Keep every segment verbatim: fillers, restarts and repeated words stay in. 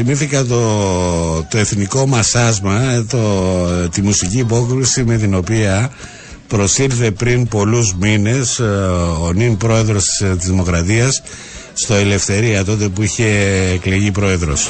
Θυμήθηκα το, το εθνικό μας άσμα, το, τη μουσική υπόκριση με την οποία προσήλθε πριν πολλούς μήνες ο νυν πρόεδρος της Δημοκρατίας στο Ελευθερία, τότε που είχε εκλεγεί πρόεδρος.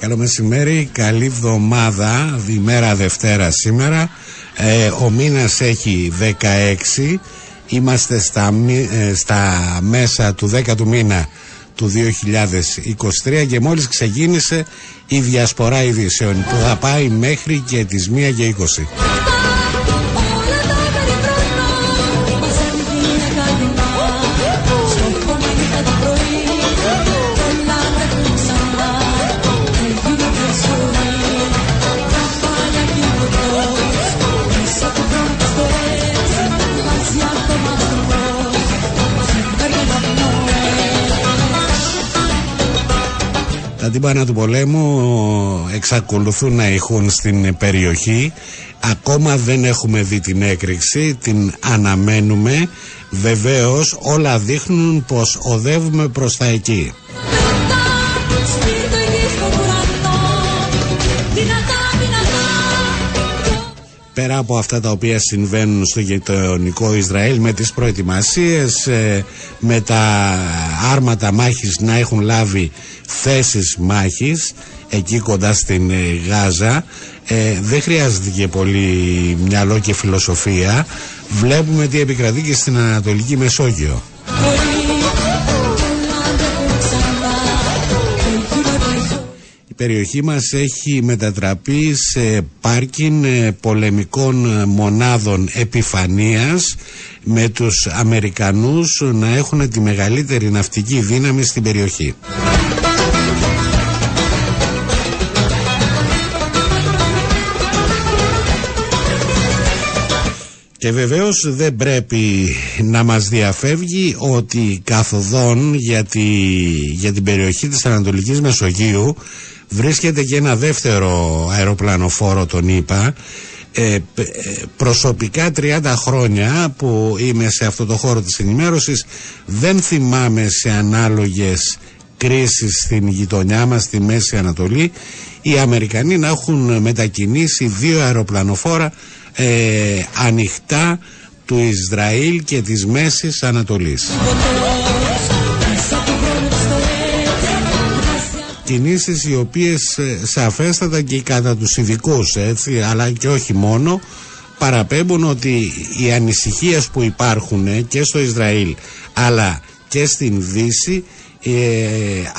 Καλό μεσημέρι, καλή εβδομάδα, ημέρα Δευτέρα σήμερα, ε, ο μήνας έχει δεκαέξι, είμαστε στα, ε, στα μέσα του δέκατου μήνα του δύο χιλιάδες είκοσι τρία και μόλις ξεκίνησε η Διασπορά Ειδήσεων που θα πάει μέχρι και τις μία και είκοσι. Τα τύμπανα του πολέμου εξακολουθούν να ηχούν στην περιοχή. Ακόμα δεν έχουμε δει την έκρηξη, την αναμένουμε. Βεβαίως όλα δείχνουν πως οδεύουμε προς τα εκεί. Πέρα από αυτά τα οποία συμβαίνουν στο γειτονικό Ισραήλ με τις προετοιμασίες, με τα άρματα μάχης να έχουν λάβει θέσεις μάχης εκεί κοντά στην Γάζα, δεν χρειάζεται και πολύ μυαλό και φιλοσοφία. Βλέπουμε τι επικρατεί και στην Ανατολική Μεσόγειο. Η περιοχή μας έχει μετατραπεί σε πάρκιν πολεμικών μονάδων επιφανείας, με τους Αμερικανούς να έχουν τη μεγαλύτερη ναυτική δύναμη στην περιοχή. Και βεβαίως δεν πρέπει να μας διαφεύγει ότι καθοδόν για, τη, για την περιοχή της Ανατολικής Μεσογείου βρίσκεται και ένα δεύτερο αεροπλανοφόρο των ΗΠΑ. Ε, προσωπικά τριάντα χρόνια που είμαι σε αυτό το χώρο της ενημέρωσης δεν θυμάμαι σε ανάλογες κρίσεις στην γειτονιά μας, στη Μέση Ανατολή, οι Αμερικανοί να έχουν μετακινήσει δύο αεροπλανοφόρα ε, ανοιχτά του Ισραήλ και της Μέσης Ανατολής. Κινήσεις οι οποίες σαφέστατα και κατά τους ειδικούς, έτσι, αλλά και όχι μόνο, παραπέμπουν ότι οι ανησυχίες που υπάρχουν και στο Ισραήλ αλλά και στην Δύση ε,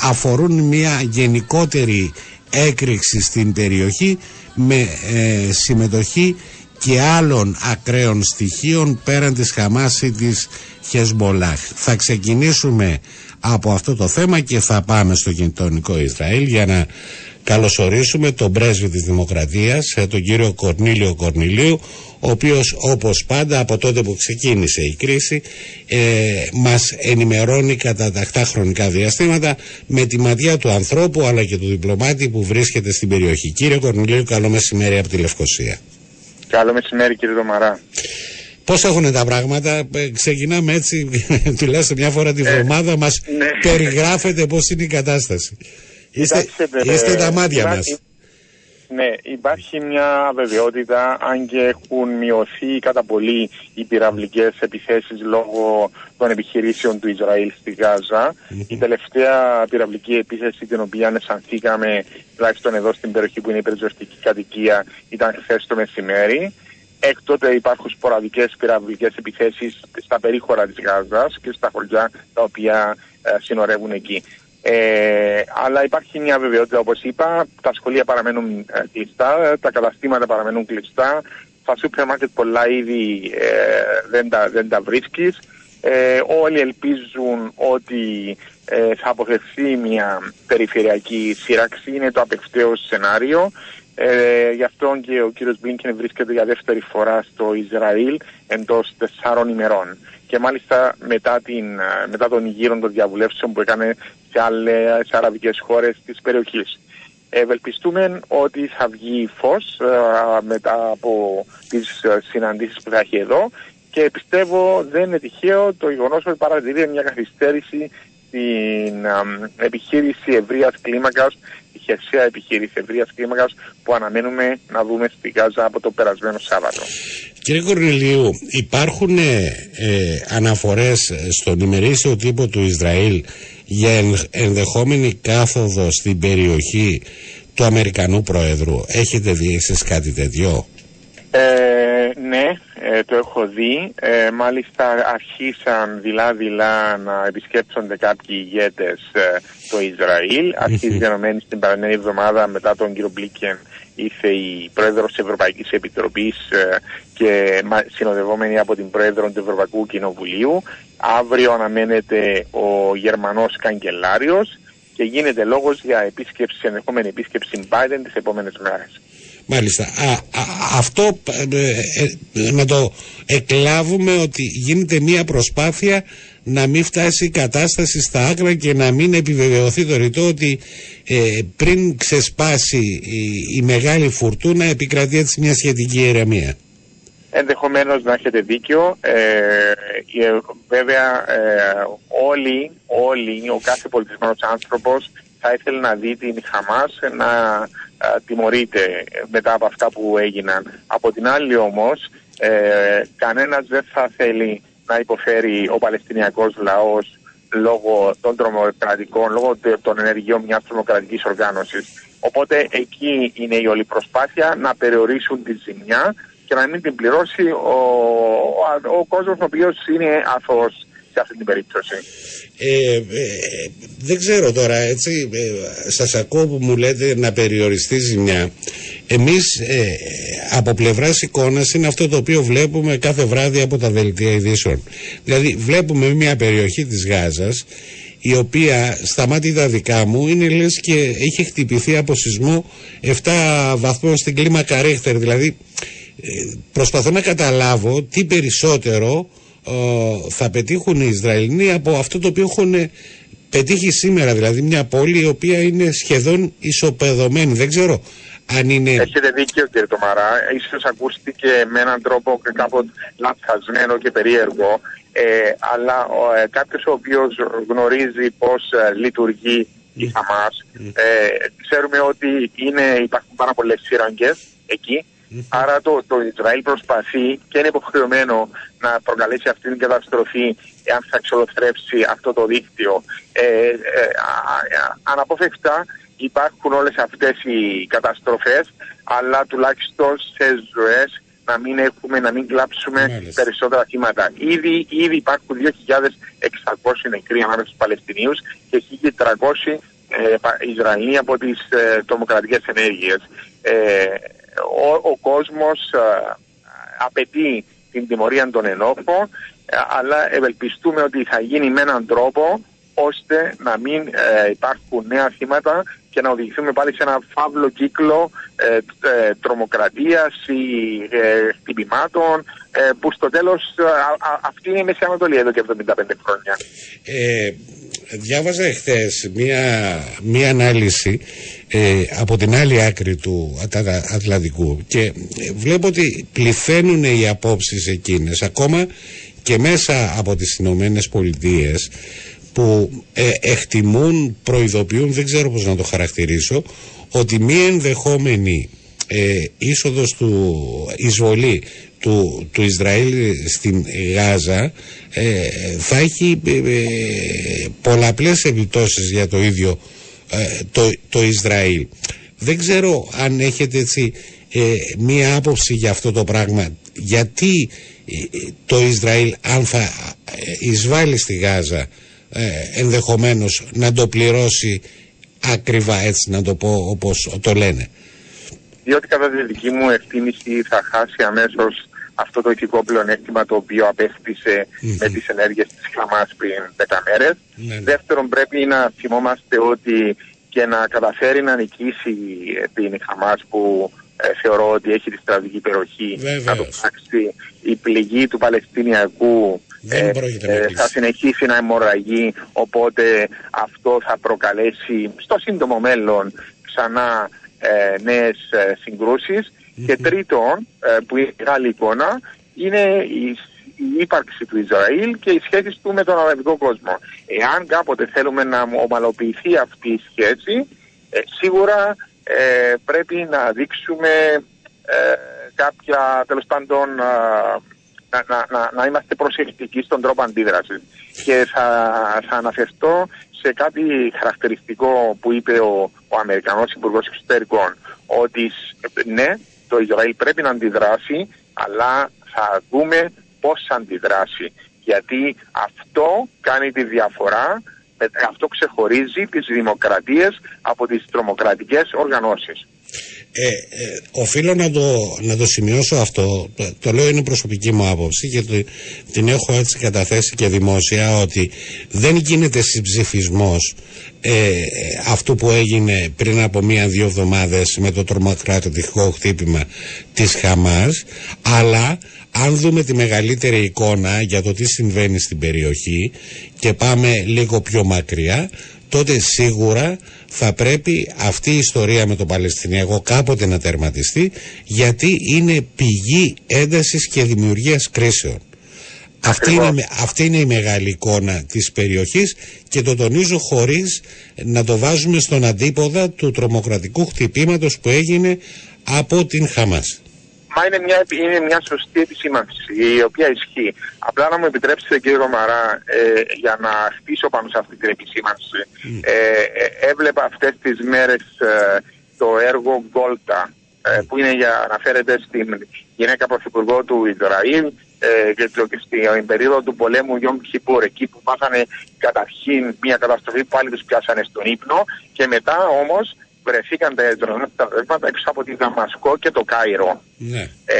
αφορούν μια γενικότερη έκρηξη στην περιοχή με ε, συμμετοχή και άλλων ακραίων στοιχείων πέραν της Χαμάς ή της Χεσμπολάχ. Θα ξεκινήσουμε από αυτό το θέμα και θα πάμε στο γειτονικό Ισραήλ για να καλωσορίσουμε τον πρέσβη της Δημοκρατίας, τον κύριο Κορνήλιο Κορνηλίου, ο οποίος όπως πάντα από τότε που ξεκίνησε η κρίση ε, μας ενημερώνει κατά τακτά χρονικά διαστήματα με τη ματιά του ανθρώπου αλλά και του διπλωμάτη που βρίσκεται στην περιοχή. Κύριε Κορνηλίου, καλό μεσημέρι από τη Λευκοσία. Καλό μεσημέρι κύριε Δωμαρά. Πώς έχουν τα πράγματα, ξεκινάμε έτσι, τουλάχιστον μια φορά τη βδομάδα μας περιγράφεται πώς είναι η κατάσταση. Είστε, είστε τα μάτια μας. Ναι, υπάρχει μια αβεβαιότητα, αν και έχουν μειωθεί κατά πολύ οι πυραυλικές επιθέσεις λόγω των επιχειρήσεων του Ισραήλ στη Γάζα. Mm-hmm. Η τελευταία πυραυλική επίθεση την οποία αισθανθήκαμε, τουλάχιστον εδώ στην περιοχή που είναι η περιζωστική κατοικία, ήταν χθες το μεσημέρι. Έκτοτε υπάρχουν σποραδικές πυραυλικές επιθέσεις στα περίχωρα της Γάζας και στα χωριά τα οποία ε, συνορεύουν εκεί. Ε, αλλά υπάρχει μια βεβαιότητα, όπως είπα, τα σχολεία παραμένουν ε, κλειστά, τα καταστήματα παραμένουν κλειστά, στα σούπερ μάρκετ πολλά είδη ε, δεν τα, δεν τα βρίσκεις. Ε, όλοι ελπίζουν ότι ε, θα αποφευθεί μια περιφερειακή σύραξη. Είναι το απευκταίο σενάριο. Ε, γι' αυτό και ο κύριος Μπλίνκεν βρίσκεται για δεύτερη φορά στο Ισραήλ εντός τεσσάρων ημερών. Και μάλιστα μετά, την, μετά τον γύρο των διαβουλεύσεων που έκανε σε άλλες αραβικές χώρες της περιοχής. Ευελπιστούμε ότι θα βγει φως ε, μετά από τις συναντήσεις που θα έχει εδώ. Και πιστεύω δεν είναι τυχαίο το γεγονός ότι παρατηρείται μια καθυστέρηση στην α, επιχείρηση ευρείας κλίμακας, η χερσαία επιχείρηση ευρείας κλίμακας που αναμένουμε να δούμε στην Γάζα από το περασμένο Σάββατο. Κύριε Κορνηλίου, υπάρχουν ε, αναφορές στον ημερήσιο τύπο του Ισραήλ για ενδεχόμενη κάθοδο στην περιοχή του Αμερικανού Προέδρου? Έχετε δει εσείς κάτι τέτοιο? Ε, ναι, ε, το έχω δει. Ε, μάλιστα αρχίσαν δειλά-δειλά να επισκέπτονται κάποιοι ηγέτες ε, το Ισραήλ. Αυτή η διανομένη στην παραμένη εβδομάδα μετά τον κύριο Μπλίνκεν ήρθε η πρόεδρος της Ευρωπαϊκής Επιτροπής ε, και συνοδευόμενη από την πρόεδρο του Ευρωπαϊκού Κοινοβουλίου. Αύριο αναμένεται ο Γερμανός Καγκελάριος και γίνεται λόγος για επίσκεψη, ενδεχόμενη επίσκεψη Biden τις επόμενες μέρες. Μάλιστα. Α, α, αυτό ε, ε, να το εκλάβουμε ότι γίνεται μια προσπάθεια να μην φτάσει η κατάσταση στα άκρα και να μην επιβεβαιωθεί το ρητό ότι ε, πριν ξεσπάσει η, η μεγάλη φουρτούνα επικρατεί έτσι μια σχετική ηρεμία. Ενδεχομένως να έχετε δίκιο. Ε, ε, βέβαια ε, όλοι, όλοι, ο κάθε πολιτισμένος άνθρωπος θα ήθελε να δει την Χαμάς να α, τιμωρείται μετά από αυτά που έγιναν. Από την άλλη όμως, ε, κανένας δεν θα θέλει να υποφέρει ο Παλαιστινιακός λαός λόγω των τρομοκρατικών, λόγω των ενεργειών μιας τρομοκρατικής οργάνωσης. Οπότε εκεί είναι η όλη προσπάθεια να περιορίσουν τη ζημιά και να μην την πληρώσει ο, ο, ο κόσμος ο οποίος είναι αθώος. Σε αυτή την περίπτωση. Ε, ε, δεν ξέρω τώρα, έτσι, ε, σας ακούω που μου λέτε να περιοριστεί ζημιά. Εμείς ε, από πλευράς εικόνας είναι αυτό το οποίο βλέπουμε κάθε βράδυ από τα δελτία ειδήσεων. Δηλαδή βλέπουμε μια περιοχή της Γάζας η οποία στα μάτια τα δικά μου είναι λες και έχει χτυπηθεί από σεισμό επτά βαθμών στην κλίμακα Ρίχτερ. Δηλαδή ε, προσπαθώ να καταλάβω τι περισσότερο θα πετύχουν οι Ισραηλοί από αυτό το οποίο έχουν πετύχει σήμερα, δηλαδή μια πόλη η οποία είναι σχεδόν ισοπεδωμένη. Δεν ξέρω αν είναι... Έχετε δίκιο, κύριε Τομαρά, ίσως ακούστηκε με έναν τρόπο κάπως λανθασμένο και περίεργο, ε, αλλά ε, κάποιος ο οποίος γνωρίζει πώς ε, λειτουργεί η Χαμάς, ε, ξέρουμε ότι είναι, υπάρχουν πάρα πολλές σύραγγες εκεί. Άρα το, το Ισραήλ προσπαθεί και είναι υποχρεωμένο να προκαλέσει αυτή την καταστροφή εάν θα εξολοθρέψει αυτό το δίκτυο. Ε, ε, Αναπόφευκτα υπάρχουν όλες αυτές οι καταστροφές, αλλά τουλάχιστον σε ζωές να μην έχουμε, να μην κλάψουμε Μάλιστα. περισσότερα θύματα. Ήδη, ήδη υπάρχουν δύο χιλιάδες εξακόσιοι νεκροί ανάμεσα στους Παλαιστινίους και χίλιοι τριακόσιοι ε, Ισραηλοί από τις ε, τρομοκρατικές ενέργειες. Ε, Ο, ο κόσμος α, απαιτεί την τιμωρία των ενόχων, αλλά ευελπιστούμε ότι θα γίνει με έναν τρόπο ώστε να μην ε, υπάρχουν νέα θύματα και να οδηγηθούμε πάλι σε ένα φαύλο κύκλο ε, ε, τρομοκρατίας ή ε, χτυπημάτων ε, που στο τέλος α, α, αυτή είναι η Μέση Ανατολή εδώ και εβδομήντα πέντε χρόνια. Ε, διάβαζα εχθές μία, μία ανάλυση ε, από την άλλη άκρη του Ατλαντικού και βλέπω ότι πληθαίνουν οι απόψεις εκείνες ακόμα και μέσα από τις Ηνωμένες Πολιτείες που ε, εκτιμούν, προειδοποιούν, δεν ξέρω πώς να το χαρακτηρίσω, ότι μία ενδεχόμενη ε, είσοδος του εισβολή του, του Ισραήλ στην Γάζα ε, θα έχει ε, ε, πολλαπλές επιπτώσεις για το ίδιο ε, το, το Ισραήλ. Δεν ξέρω αν έχετε έτσι ε, μία άποψη για αυτό το πράγμα. Γιατί ε, το Ισραήλ αν θα εισβάλλει στη Γάζα Ε, ενδεχομένως να το πληρώσει ακριβά, έτσι να το πω όπως το λένε? Διότι κατά τη δική μου εκτίμηση θα χάσει αμέσως αυτό το οικικό πλεονέκτημα το οποίο απέκτησε mm-hmm. με τις ενέργειες της Χαμάς πριν δέκα μέρες. Mm-hmm. Δεύτερον, πρέπει να θυμόμαστε ότι και να καταφέρει να νικήσει την Χαμάς, που ε, θεωρώ ότι έχει τη στρατηγική περιοχή, Βεβαίως. να το πράξει, η πληγή του Παλαιστινιακού ε, ε, θα συνεχίσει να αιμορραγεί, οπότε αυτό θα προκαλέσει στο σύντομο μέλλον ξανά ε, νέες ε, συγκρούσεις. Και τρίτον, που είναι μεγάλη εικόνα, είναι η ύπαρξη του Ισραήλ και οι σχέσεις του με τον αραβικό κόσμο. Εάν κάποτε θέλουμε να ομαλοποιηθεί αυτή η σχέση, σίγουρα ε, πρέπει να δείξουμε ε, κάποια, τέλος πάντων, να, να, να, να είμαστε προσεκτικοί στον τρόπο αντίδρασης. Και θα, θα αναφερθώ σε κάτι χαρακτηριστικό που είπε ο, ο Αμερικανός Υπουργός Εξωτερικών, ότι ναι, το Ισραήλ πρέπει να αντιδράσει, αλλά θα δούμε πώς θα αντιδράσει. Γιατί αυτό κάνει τη διαφορά, αυτό ξεχωρίζει τις δημοκρατίες από τις τρομοκρατικές οργανώσεις. Ε, ε, οφείλω να το, να το σημειώσω αυτό, το, το λέω, είναι προσωπική μου άποψη και το, την έχω έτσι καταθέσει και δημόσια, ότι δεν γίνεται συμψηφισμός ε, αυτού που έγινε πριν από μία-δύο εβδομάδες με το τρομοκρατικό χτύπημα της Χαμάς, αλλά αν δούμε τη μεγαλύτερη εικόνα για το τι συμβαίνει στην περιοχή και πάμε λίγο πιο μακριά, τότε σίγουρα θα πρέπει αυτή η ιστορία με τον Παλαιστινιακό κάποτε να τερματιστεί, γιατί είναι πηγή έντασης και δημιουργίας κρίσεων. Αυτή είναι, αυτή είναι η μεγάλη εικόνα της περιοχής και το τονίζω χωρίς να το βάζουμε στον αντίποδα του τρομοκρατικού χτυπήματος που έγινε από την Χαμάς. Μα είναι μια, είναι μια σωστή επισήμανση η οποία ισχύει. Απλά να μου επιτρέψετε, κύριε Ρωμαρά, ε, για να χτίσω πάνω σε αυτή την επισήμανση. Mm. Ε, ε, έβλεπα αυτές τις μέρες ε, το έργο Γκόλτα, ε, που είναι για, αναφέρεται στην γυναίκα πρωθυπουργό του Ισραήλ ε, και, το, και στην περίοδο του πολέμου Γιόμ Κιπούρ, εκεί που πάθανε καταρχήν μια καταστροφή που πάλι τους πιάσανε στον ύπνο και μετά όμως βρεθήκαν τα στρατεύματα έξω από τη Δαμασκό και το Κάιρο. Ναι. Ε,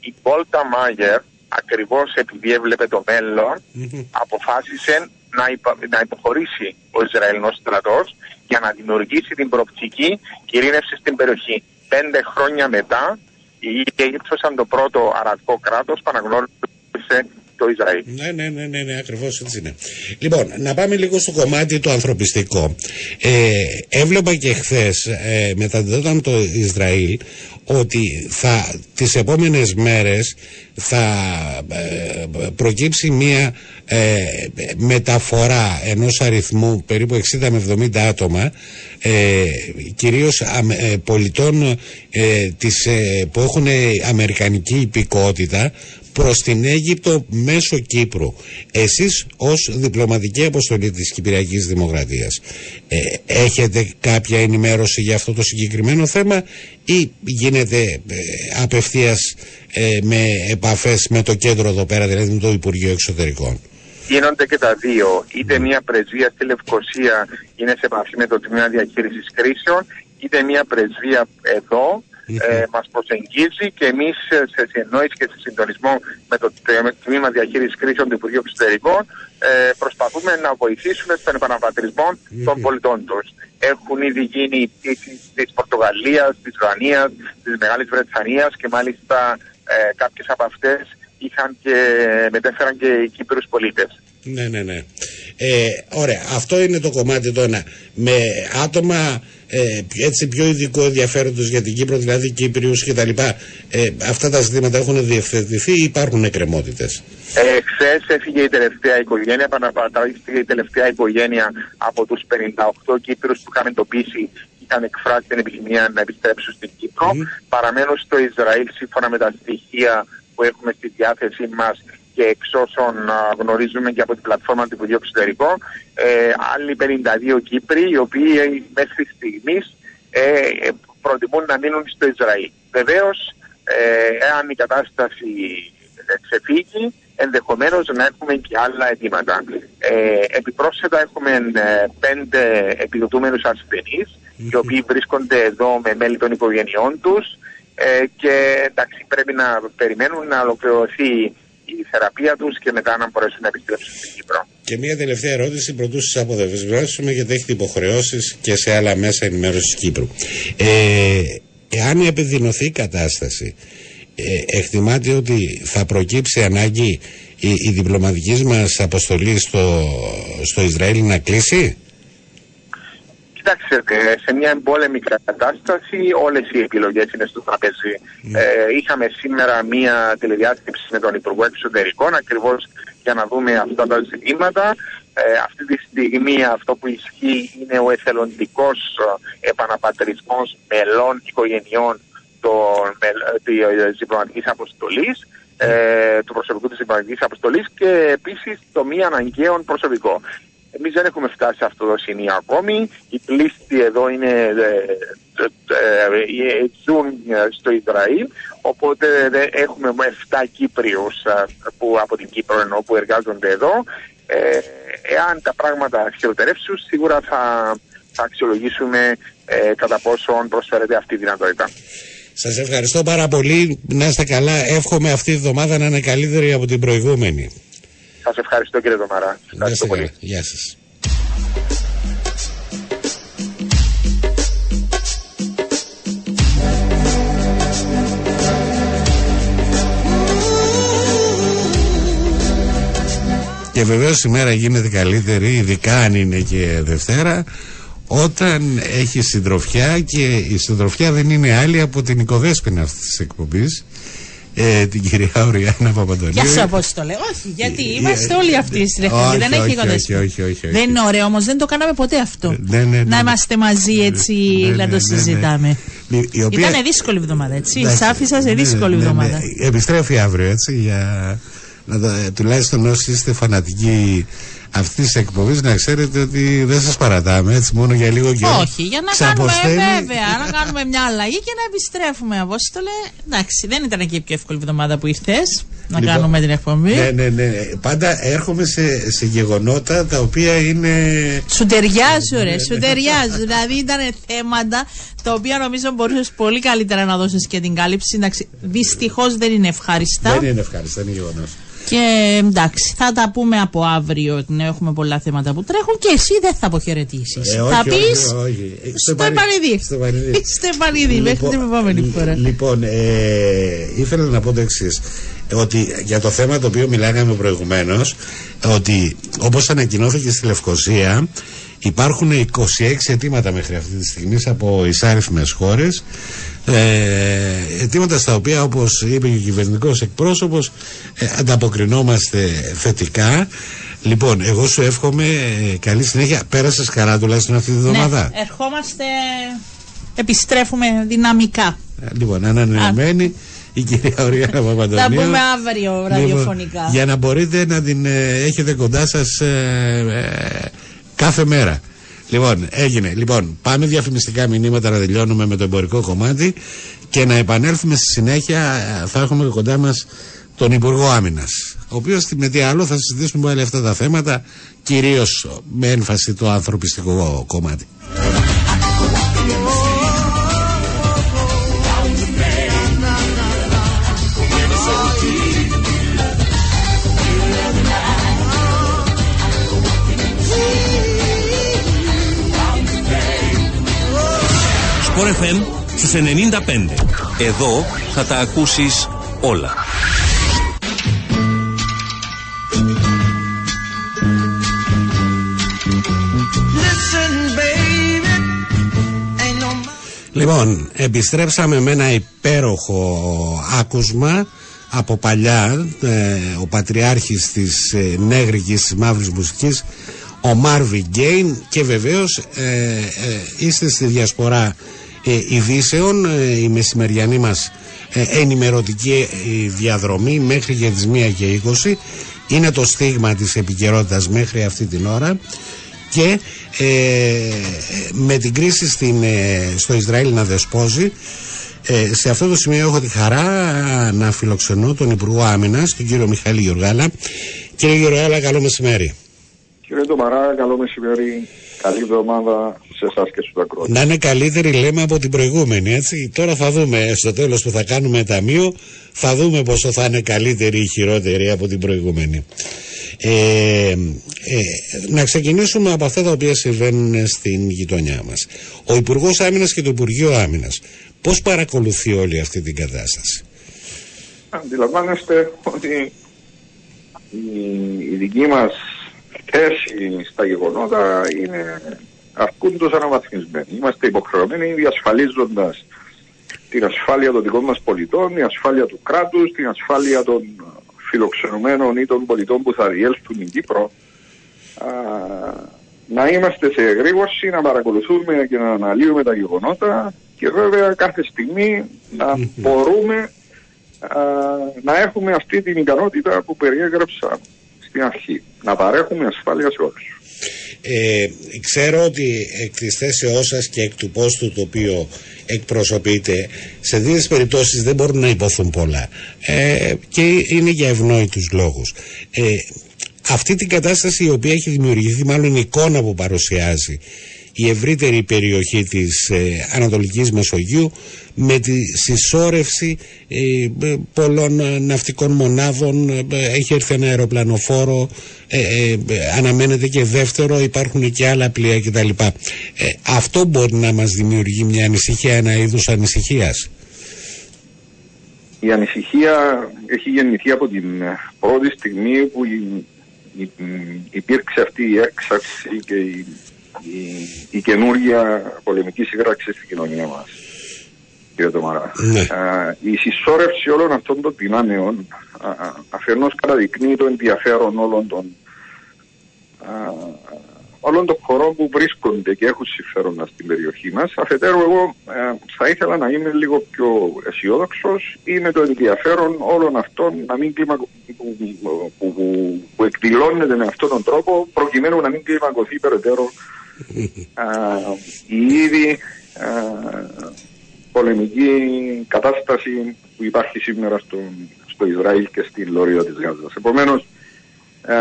η Γκόλτα Μάγερ, ακριβώς επειδή έβλεπε το μέλλον, mm-hmm. αποφάσισε να, υπο, να υποχωρήσει ο Ισραηλινός στρατός για να δημιουργήσει την προοπτική ειρήνευση στην περιοχή. Πέντε χρόνια μετά, η Αίγυπτος, σαν το πρώτο αραβικό κράτος, παραγνώρισε το Ισραήλ. Ναι, ναι, ναι, ναι, ναι, ακριβώς έτσι είναι. Λοιπόν, να πάμε λίγο στο κομμάτι το ανθρωπιστικό. Ε, έβλεπα και χθες, ε, μεταδιδόταν το Ισραήλ, ότι θα, τις επόμενες μέρες θα ε, προκύψει μία ε, μεταφορά ενός αριθμού περίπου εξήντα με εβδομήντα άτομα, ε, κυρίως α, ε, πολιτών ε, της, ε, που έχουν αμερικανική υπηκότητα, προς την Αίγυπτο μέσω Κύπρου. Εσείς ως διπλωματική αποστολή της Κυπριακής Δημοκρατίας, ε, έχετε κάποια ενημέρωση για αυτό το συγκεκριμένο θέμα ή γίνεται ε, απευθείας ε, με επαφές με το κέντρο εδώ πέρα, δηλαδή με το Υπουργείο Εξωτερικών? Γίνονται και τα δύο. Είτε μια πρεσβεία στη Λευκοσία είναι σε επαφή με το Τμήμα Διαχείρισης Κρίσεων, είτε μια πρεσβεία εδώ Ε, μας προσεγγίζει και εμείς σε συνεννόηση και σε συντονισμό με το Τμήμα Διαχείρισης Κρίσεων του Υπουργείου Εξωτερικών ε, προσπαθούμε να βοηθήσουμε στον επαναπατρισμό των πολιτών τους. Έχουν ήδη γίνει πτήσεις της Πορτογαλίας, της Δανίας, της Μεγάλης Βρετανίας και μάλιστα ε, κάποιες από αυτές είχαν και, μετέφεραν και οι Κύπρους πολίτες. Ναι, ναι, ναι. Ε, ωραία, αυτό είναι το κομμάτι τώρα. Με άτομα ε, έτσι πιο ειδικού ενδιαφέροντος για την Κύπρο, δηλαδή Κύπριους κτλ. Ε, αυτά τα ζητήματα έχουν διευθετηθεί ή υπάρχουν εκκρεμότητες? Ε, χθες έφυγε η τελευταία οικογένεια, επαναπατρίστηκε η τελευταία οικογένεια από τους πενήντα οκτώ Κύπριους που είχαν εντοπίσει, είχαν εκφράσει την επιθυμία να επιστρέψουν στην Κύπρο. Mm. Παραμένουν στο Ισραήλ σύμφωνα με τα στοιχεία που έχουμε στη διάθεσή μας και εξ όσων γνωρίζουμε και από την πλατφόρμα του Υπουργείου Εξωτερικών, ε, άλλοι πενήντα δύο Κύπροι, οι οποίοι μέχρι στιγμής ε, προτιμούν να μείνουν στο Ισραήλ. Βεβαίως, ε, εάν η κατάσταση ξεφύγει, ενδεχομένως να έχουμε και άλλα αιτήματα. Ε, επιπρόσθετα έχουμε πέντε επιδοτούμενους ασθενείς, οι οποίοι βρίσκονται εδώ με μέλη των οικογενειών τους, ε, και εντάξει, πρέπει να περιμένουν να ολοκληρωθεί η θεραπεία τους και μετά να μπορέσουν να επιστρέψουν στην Κύπρο. Και μια τελευταία ερώτηση πρωτού σας αποδεσμεύσουμε, γιατί έχετε υποχρεώσεις και σε άλλα μέσα ενημέρωσης Κύπρου. Ε, εάν επιδεινωθεί η κατάσταση, ε, εκτιμάται ότι θα προκύψει ανάγκη η, η διπλωματική μας αποστολή στο, στο Ισραήλ να κλείσει? Κοιτάξτε, σε μια εμπόλεμη κατάσταση όλες οι επιλογές είναι στο τραπέζι. Mm. Ε, είχαμε σήμερα μια τηλεδιάσκεψη με τον Υπουργό Εξωτερικών ακριβώς για να δούμε αυτά τα ζητήματα. Ε, αυτή τη στιγμή αυτό που ισχύει είναι ο εθελοντικός επαναπατρισμός μελών οικογενειών της διπλωματικής αποστολής, ε, του προσωπικού της διπλωματικής αποστολής και επίσης το μη αναγκαίο προσωπικό. Εμείς δεν έχουμε φτάσει σε αυτό το σημείο ακόμη. Η πλήστη εδώ είναι ζουν στο Ισραήλ, οπότε έχουμε εφτά Κύπριους που από την Κύπρο ενώ που εργάζονται εδώ. Ε, εάν τα πράγματα χειροτερεύσουν, σίγουρα θα, θα αξιολογήσουμε ε, κατά πόσον προσφέρεται αυτή η δυνατότητα. Σας ευχαριστώ πάρα πολύ. Να είστε καλά. Εύχομαι αυτή η εβδομάδα να είναι καλύτερη από την προηγούμενη. Σας ευχαριστώ κύριε Δωμαρά. Ευχαριστώ πολύ. Καλά. Γεια σας. Και βεβαίως η μέρα γίνεται καλύτερη, ειδικά αν είναι και Δευτέρα, όταν έχει συντροφιά, και η συντροφιά δεν είναι άλλη από την οικοδέσποινα αυτής της εκπομπής. Ε, την κυρία Ωριάννα Παπαντολίδη. Για σου Απόστολε. Όχι, γιατί είμαστε όλοι αυτοί στην εκπομπή. Δεν έχει οικοδεσποινα. Δεν είναι ωραίο όμως, δεν το κάναμε ποτέ αυτό. Ναι, ναι, ναι, να είμαστε μαζί έτσι, ναι, να το συζητάμε. Ναι, ναι, ναι. Οποία... Ήταν δύσκολη εβδομάδα, έτσι. Σ' άφησα σε δύσκολη εβδομάδα. Ναι, ναι, ναι. Επιστρέφει αύριο, έτσι. Για... Να το... Τουλάχιστον όσοι είστε φανατικοί αυτή τη εκπομπή, να ξέρετε ότι δεν σας παρατάμε έτσι μόνο για λίγο καιρό. Όχι, για να κάνουμε, βέβαια, να κάνουμε μια αλλαγή και να επιστρέφουμε. Απόστολε, εντάξει, δεν ήταν και η πιο εύκολη εβδομάδα που ήρθες να λοιπόν, κάνουμε την εκπομπή. Ναι, ναι, ναι. Πάντα έρχομαι σε, σε γεγονότα τα οποία είναι. Σου ταιριάζουν, ρε, σου ταιριάζουν. Δηλαδή ήταν θέματα τα οποία νομίζω μπορούσες πολύ καλύτερα να δώσεις και την κάλυψη. Δυστυχώς δεν είναι ευχάριστα. Δεν είναι ευχάριστα, είναι γεγονός. Και εντάξει, θα τα πούμε από αύριο. Ναι, έχουμε πολλά θέματα που τρέχουν και εσύ δεν θα αποχαιρετήσεις. Ε, όχι, θα πεις. Όχι, όχι. Στο επανειδή. Στο επανειδή. Στο επανειδή, μέχρι την επόμενη φορά. Λοιπόν, ε, ήθελα να πω το εξής. Ότι για το θέμα το οποίο μιλάγαμε προηγουμένως, ότι όπως ανακοινώθηκε στη Λευκοσία, υπάρχουν είκοσι έξι αιτήματα μέχρι αυτή τη στιγμή από εισάριθμες χώρες. Ε, αιτήματα στα οποία, όπως είπε και ο κυβερνητικός εκπρόσωπος, ε, ανταποκρινόμαστε θετικά. Λοιπόν, εγώ σου εύχομαι ε, καλή συνέχεια. Πέρασες καλά τουλάχιστον αυτή τη εβδομάδα? Ναι, ερχόμαστε, επιστρέφουμε δυναμικά. Λοιπόν, ανανεωμένη η κυρία Ωριάννα Παπαντονίου. Θα πούμε αύριο ραδιοφωνικά. Λοιπόν, για να μπορείτε να την ε, έχετε κοντά σας ε, ε, κάθε μέρα. Λοιπόν, έγινε. Λοιπόν, πάμε διαφημιστικά μηνύματα να τελειώνουμε με το εμπορικό κομμάτι και να επανέλθουμε στη συνέχεια. Θα έχουμε κοντά μας τον Υπουργό Άμυνας, ο οποίος με τι άλλο θα συζητήσουμε όλα αυτά τα θέματα, κυρίως με έμφαση το ανθρωπιστικό κομμάτι. Σπορ εφ εμ στους ενενήντα πέντε. Εδώ θα τα ακούσεις όλα. Λοιπόν, επιστρέψαμε με ένα υπέροχο άκουσμα από παλιά. Ε, ο πατριάρχης της ε, νέγρικης, της μαύρης μουσικής, ο Μάρβιν Γκέι, και βεβαίως ε, ε, είστε στη Διασπορά Ε, ειδήσεων, ε, η μεσημεριανή μας ε, ενημερωτική ε, διαδρομή μέχρι για τις μία και είκοσι είναι το στίγμα της επικαιρότητας μέχρι αυτή την ώρα, και ε, με την κρίση στην, ε, στο Ισραήλ να δεσπόζει, ε, σε αυτό το σημείο έχω τη χαρά να φιλοξενώ τον Υπουργό Άμυνας, τον κύριο Μιχάλη Γεωργαλλά. Κύριε Γεωργαλλά, καλό μεσημέρι. Κύριε Ντομαρά, καλό μεσημέρι. Καλή εβδομάδα σε εσάς και στους ακροατές. Να είναι καλύτερη, λέμε, από την προηγούμενη, έτσι. Τώρα θα δούμε στο τέλος που θα κάνουμε ταμείο, θα δούμε πόσο θα είναι καλύτερη ή χειρότερη από την προηγούμενη. Ε, ε, να ξεκινήσουμε από αυτά τα οποία συμβαίνουν στην γειτονιά μας. Ο Υπουργός Άμυνας και το Υπουργείο Άμυνας, πώς παρακολουθεί όλη αυτή την κατάσταση? Αντιλαμβάνεστε ότι η δική μας θέση στα γεγονότα είναι αρκούντως αναβαθμισμένη. Είμαστε υποχρεωμένοι διασφαλίζοντας την ασφάλεια των δικών μας πολιτών, την ασφάλεια του κράτους, την ασφάλεια των φιλοξενουμένων ή των πολιτών που θα διέλθουν στην Κύπρο, α, να είμαστε σε εγρήγορση, να παρακολουθούμε και να αναλύουμε τα γεγονότα και βέβαια κάθε στιγμή να μπορούμε α, να έχουμε αυτή την ικανότητα που περιέγραψα στην αρχή, να παρέχουμε ασφάλεια σε όλους. Ε, ξέρω ότι εκ της θέσεώς σας και εκ του πόστου το οποίο εκπροσωπείτε, σε δύο περιπτώσεις δεν μπορούν να υποθούν πολλά ε, και είναι για ευνόητους λόγους. Ε, αυτή την κατάσταση η οποία έχει δημιουργηθεί, μάλλον η εικόνα που παρουσιάζει η ευρύτερη περιοχή της ε, Ανατολικής Μεσογείου, με τη συσσόρευση ε, πολλών ε, ναυτικών μονάδων, ε, έχει έρθει ένα αεροπλανοφόρο, ε, ε, ε, αναμένεται και δεύτερο, υπάρχουν και άλλα πλοία κτλ. Ε, αυτό μπορεί να μας δημιουργεί μια ανησυχία, ένα είδους ανησυχίας. Η ανησυχία έχει γεννηθεί από την πρώτη στιγμή που υπήρξε αυτή η έξαρση και η Η, η καινούργια πολεμική σύγκραξη στην κοινωνία μας, κύριε Τομαρά. Ναι. Α, η συσσόρευση όλων αυτών των δυνάμεων αφενός καταδεικνύει το ενδιαφέρον όλων των, α, όλων των χωρών που βρίσκονται και έχουν συμφέροντα στην περιοχή μας. Αφετέρου, εγώ α, θα ήθελα να είμαι λίγο πιο αισιόδοξος. Είναι το ενδιαφέρον όλων αυτών να μην κλιμακω... που, που, που, που εκδηλώνεται με αυτόν τον τρόπο, προκειμένου να μην κλιμακωθεί περαιτέρω Α, η ήδη α, πολεμική κατάσταση που υπάρχει σήμερα στο, στο Ισραήλ και στην Λωρίδα της Γάζας. Επομένως α,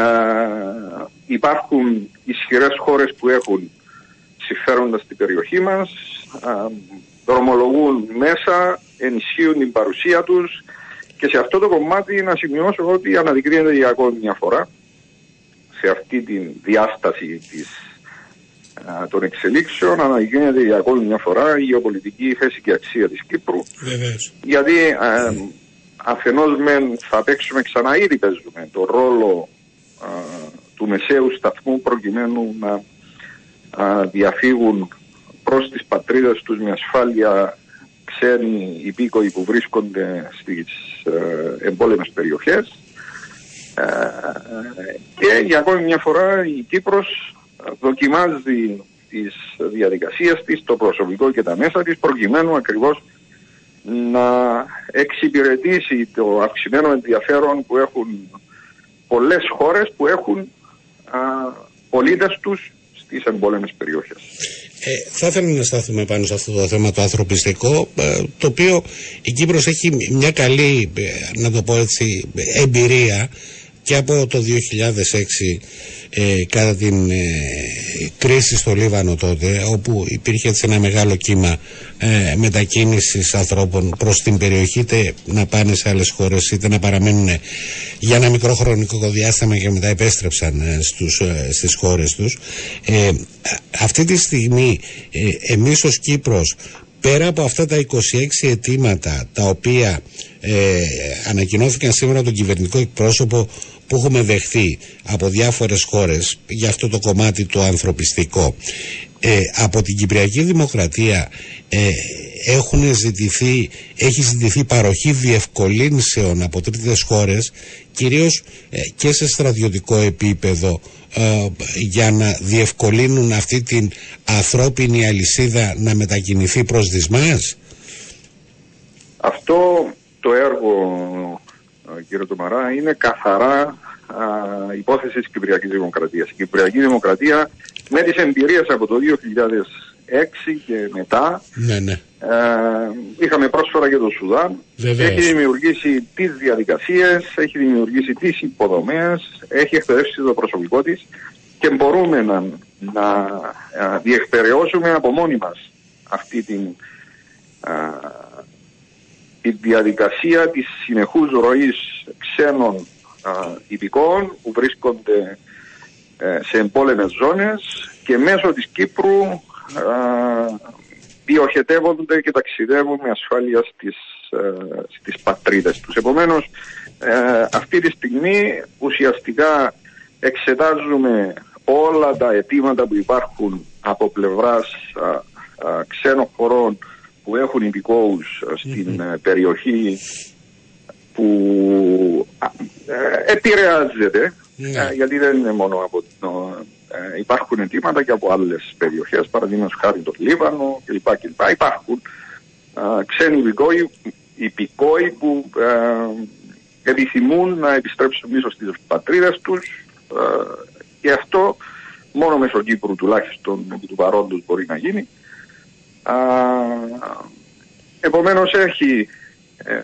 υπάρχουν ισχυρές χώρες που έχουν συμφέροντα στην περιοχή μας, α, δρομολογούν μέσα, ενισχύουν την παρουσία τους και σε αυτό το κομμάτι να σημειώσω ότι αναδεικνύεται για ακόμη μια φορά σε αυτή τη διάσταση της των εξελίξεων, αναγίνεται για ακόμη μια φορά η γεωπολιτική θέση και αξία της Κύπρου. Βεβαίως. Γιατί α, αφενός μεν θα παίξουμε ξανά, ήδη παίζουμε τον ρόλο α, του μεσαίου σταθμού προκειμένου να α, διαφύγουν προς τις πατρίδες τους με ασφάλεια ξένοι υπήκοοι που βρίσκονται στις εμπόλεμες περιοχές α, και για ακόμη μια φορά η Κύπρος δοκιμάζει τις διαδικασίες της, το προσωπικό και τα μέσα της, προκειμένου ακριβώς να εξυπηρετήσει το αυξημένο ενδιαφέρον που έχουν πολλές χώρες που έχουν α, πολίτες τους στις εμπόλεμες περιοχές. Ε, θα ήθελα να σταθούμε πάνω σε αυτό το θέμα το ανθρωπιστικό, το οποίο η Κύπρος έχει μια καλή, να το πω έτσι, εμπειρία και από το δύο χιλιάδες έξι ε, κατά την ε, κρίση στο Λίβανο τότε, όπου υπήρχε έτσι ένα μεγάλο κύμα ε, μετακίνησης ανθρώπων προς την περιοχή, είτε να πάνε σε άλλες χώρες είτε να παραμείνουν για ένα μικρό χρονικό διάστημα και μετά επέστρεψαν ε, στους, ε, στις χώρες τους. Ε, αυτή τη στιγμή ε, εμείς ως Κύπρος, πέρα από αυτά τα είκοσι έξι αιτήματα τα οποία ε, ανακοινώθηκαν σήμερα τον κυβερνητικό εκπρόσωπο που έχουμε δεχθεί από διάφορες χώρες για αυτό το κομμάτι το ανθρωπιστικό, ε, από την Κυπριακή Δημοκρατία ε, έχουν ζητηθεί, έχει ζητηθεί παροχή διευκολύνσεων από τρίτες χώρες, κυρίως ε, και σε στρατιωτικό επίπεδο, ε, για να διευκολύνουν αυτή την ανθρώπινη αλυσίδα να μετακινηθεί προς δυσμάς. Αυτό το έργο, κύριε Τομαρά, είναι καθαρά α, υπόθεση της Κυπριακής Δημοκρατίας. Η Κυπριακή Δημοκρατία με τις εμπειρίες από το δύο χιλιάδες έξι και μετά, ναι, ναι. Α, είχαμε πρόσφατα και το Σουδάν. Βεβαίως. Έχει δημιουργήσει τις διαδικασίες, έχει δημιουργήσει τις υποδομές, έχει εκπαιδεύσει το προσωπικό της και μπορούμε να να διεκπεραιώσουμε από μόνοι μας αυτή την, α, την διαδικασία της συνεχούς ροής ξένων α, υπηκών που βρίσκονται ε, σε εμπόλεμες ζώνες και μέσω της Κύπρου α, διοχετεύονται και ταξιδεύουν με ασφάλεια στις, ε, στις πατρίδες τους. Επομένως, ε, αυτή τη στιγμή ουσιαστικά εξετάζουμε όλα τα αιτήματα που υπάρχουν από πλευράς α, α, ξένων χωρών που έχουν υπηκόους στην mm-hmm. περιοχή που α, ε, επηρεάζεται, yeah. α, γιατί δεν είναι μόνο από το... Ε, υπάρχουν αιτήματα και από άλλες περιοχές, παραδείγματος χάρη το Λίβανο κλπ. κλπ. Υπάρχουν α, ξένοι υπηκόοι, υπηκόοι που α, επιθυμούν να επιστρέψουν πίσω στις πατρίδες τους. Α, και αυτό μόνο μέσω Κύπρου τουλάχιστον του παρόντος μπορεί να γίνει. Α, επομένως έχει ε,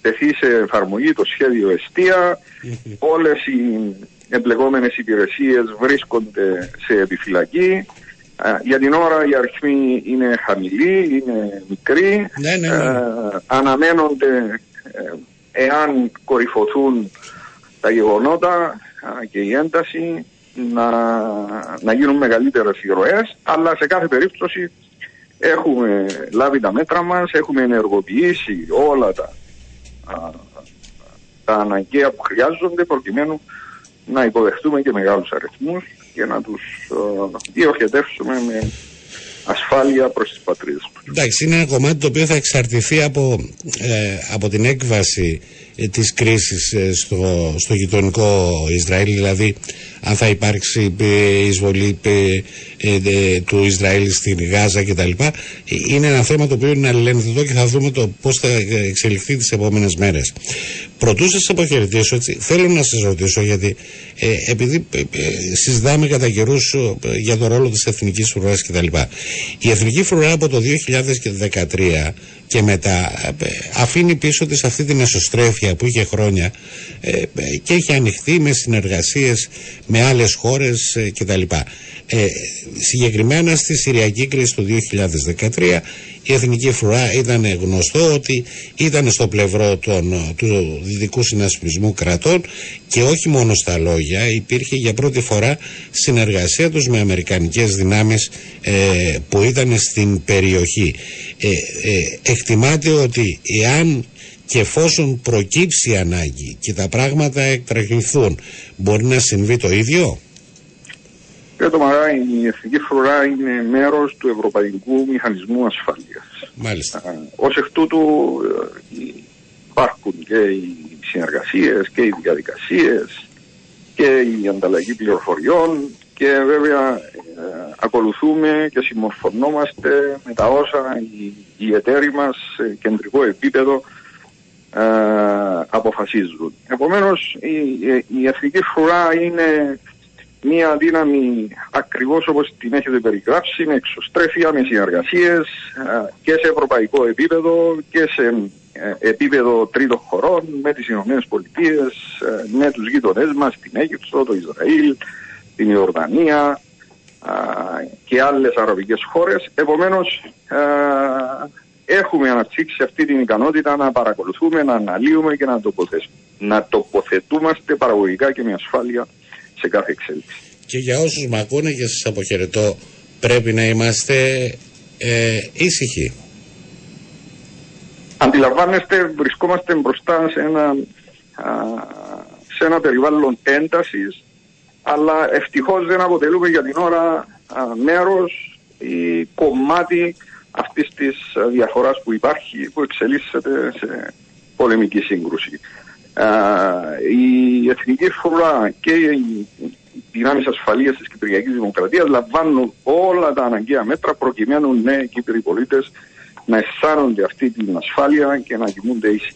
τεθεί σε εφαρμογή το σχέδιο Εστία, όλες οι εμπλεγόμενες υπηρεσίες βρίσκονται σε επιφυλακή. Α, για την ώρα η αριθμή είναι χαμηλή, είναι μικρή, ναι, ναι, ναι. Α, αναμένονται ε, εάν κορυφωθούν τα γεγονότα και η ένταση να, να γίνουν μεγαλύτερες οι ροές, αλλά σε κάθε περίπτωση έχουμε λάβει τα μέτρα μας, έχουμε ενεργοποιήσει όλα τα, α, τα αναγκαία που χρειάζονται προκειμένου να υποδεχτούμε και μεγάλους αριθμούς και να τους α, διοχετεύσουμε με ασφάλεια προς τις πατρίδες τους. Εντάξει, είναι ένα κομμάτι το οποίο θα εξαρτηθεί από, ε, από την έκβαση ε, της κρίσης ε, στο, στο γειτονικό Ισραήλ, δηλαδή αν θα υπάρξει ε, εισβολή ε, ε, του Ισραήλ στην Γάζα κτλ. Είναι ένα θέμα το οποίο είναι αλληλένδετο και θα δούμε το πώς θα εξελιχθεί τις επόμενες μέρες. Πρωτού σας αποχαιρετήσω, έτσι, θέλω να σας ρωτήσω, γιατί ε, επειδή ε, ε, συζητάμε κατά καιρούς ε, για τον ρόλο της εθνικής φρουράς κτλ. Η εθνική φρουρά από το δύο χιλιάδες δεκατρία και μετά αφήνει πίσω της αυτή την εσωστρέφεια που είχε χρόνια ε, και έχει ανοιχτεί με συνεργασίες με άλλες χώρες ε, κτλ. Ε, συγκεκριμένα στη Συριακή κρίση του δύο χιλιάδες δεκατρία η εθνική φρουρά ήταν γνωστό ότι ήταν στο πλευρό των, του δυτικού συνασπισμού κρατών και όχι μόνο στα λόγια, υπήρχε για πρώτη φορά συνεργασία τους με αμερικανικές δυνάμεις ε, που ήταν στην περιοχή. Ε, ε, εκτιμάται ότι εάν και εφόσον προκύψει ανάγκη και τα πράγματα εκτραχυνθούν, μπορεί να συμβεί το ίδιο? Κύριε Τομαρά, η εθνική φρουρά είναι μέρος του Ευρωπαϊκού Μηχανισμού Ασφάλειας. Μάλιστα. Α, ως εκ τούτου υπάρχουν και οι συνεργασίες και οι διαδικασίες και η ανταλλαγή πληροφοριών και βέβαια ε, ακολουθούμε και συμμορφωνόμαστε με τα όσα οι, οι εταίροι μας σε κεντρικό επίπεδο ε, αποφασίζουν. Επομένως η, η εθνική φρουρά είναι μία δύναμη ακριβώς όπως την έχετε περιγράψει, με εξωστρέφεια, με συνεργασίες και σε ευρωπαϊκό επίπεδο και σε επίπεδο τρίτων χωρών, με τις Ηνωμένες Πολιτείες, με τους γείτονές μας, την Αίγυπτο, το Ισραήλ, την Ιορδανία και άλλες αραβικές χώρες. Επομένως έχουμε αναπτύξει αυτή την ικανότητα να παρακολουθούμε, να αναλύουμε και να, τοποθε... να τοποθετούμαστε παραγωγικά και με ασφάλεια σε κάθε εξέλιξη. Και για όσους με ακούνε και σας αποχαιρετώ, πρέπει να είμαστε ε, ήσυχοι. Αντιλαμβάνεστε, βρισκόμαστε μπροστά σε ένα, α, σε ένα περιβάλλον έντασης, αλλά ευτυχώς δεν αποτελούμε για την ώρα α, μέρος ή κομμάτι αυτής της διαφοράς που υπάρχει, που εξελίσσεται σε πολεμική σύγκρουση. Uh, η εθνική φρουρά και οι δυνάμεις ασφαλείας της Κυπριακής Δημοκρατίας λαμβάνουν όλα τα αναγκαία μέτρα προκειμένου νέοι Κύπριοι πολίτες να αισθάνονται αυτή την ασφάλεια και να κοιμούνται ήσυχοι.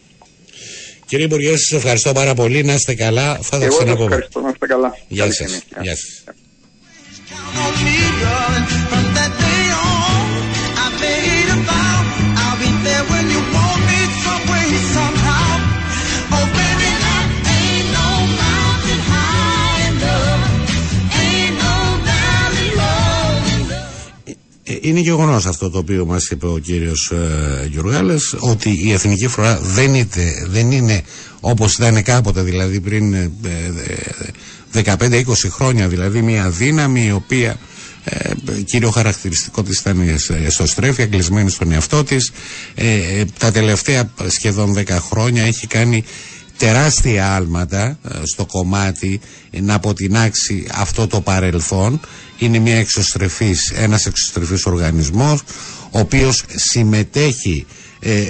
Κύριε Υπουργέ, σας ευχαριστώ πάρα πολύ. Να είστε καλά. Θα τα ξαναπούμε. Εγώ σας ευχαριστώ. Να είστε καλά. Γεια σας. Γεια σας. είναι γεγονός αυτό το οποίο μας είπε ο κύριος ε, Γεωργάλλας, ότι η Εθνική Φρουρά δεν, είτε, δεν είναι όπως ήταν κάποτε, δηλαδή πριν ε, ε, δεκαπέντε είκοσι χρόνια, δηλαδή μια δύναμη η οποία ε, κύριο χαρακτηριστικό της ήταν η εσωστρέφεια, κλεισμένη στον εαυτό της. Ε, τα τελευταία σχεδόν δέκα χρόνια έχει κάνει τεράστια άλματα στο κομμάτι να αποτινάξει αυτό το παρελθόν. Είναι μια εξωστρεφής, ένας εξωστρεφής οργανισμός ο οποίος συμμετέχει ε, ε,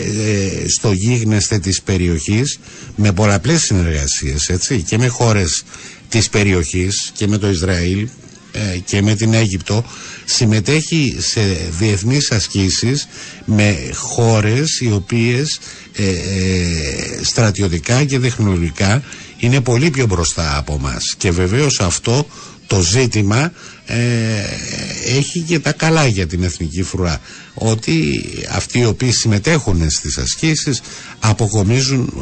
στο γίγνεσθε της περιοχής με πολλαπλές συνεργασίες, έτσι, και με χώρες της περιοχής και με το Ισραήλ ε, και με την Αίγυπτο. Συμμετέχει σε διεθνείς ασκήσεις με χώρες οι οποίες Ε, ε, στρατιωτικά και τεχνολογικά είναι πολύ πιο μπροστά από μας, και βεβαίως αυτό το ζήτημα ε, έχει και τα καλά για την Εθνική Φρουρά, ότι αυτοί οι οποίοι συμμετέχουν στις ασκήσεις αποκομίζουν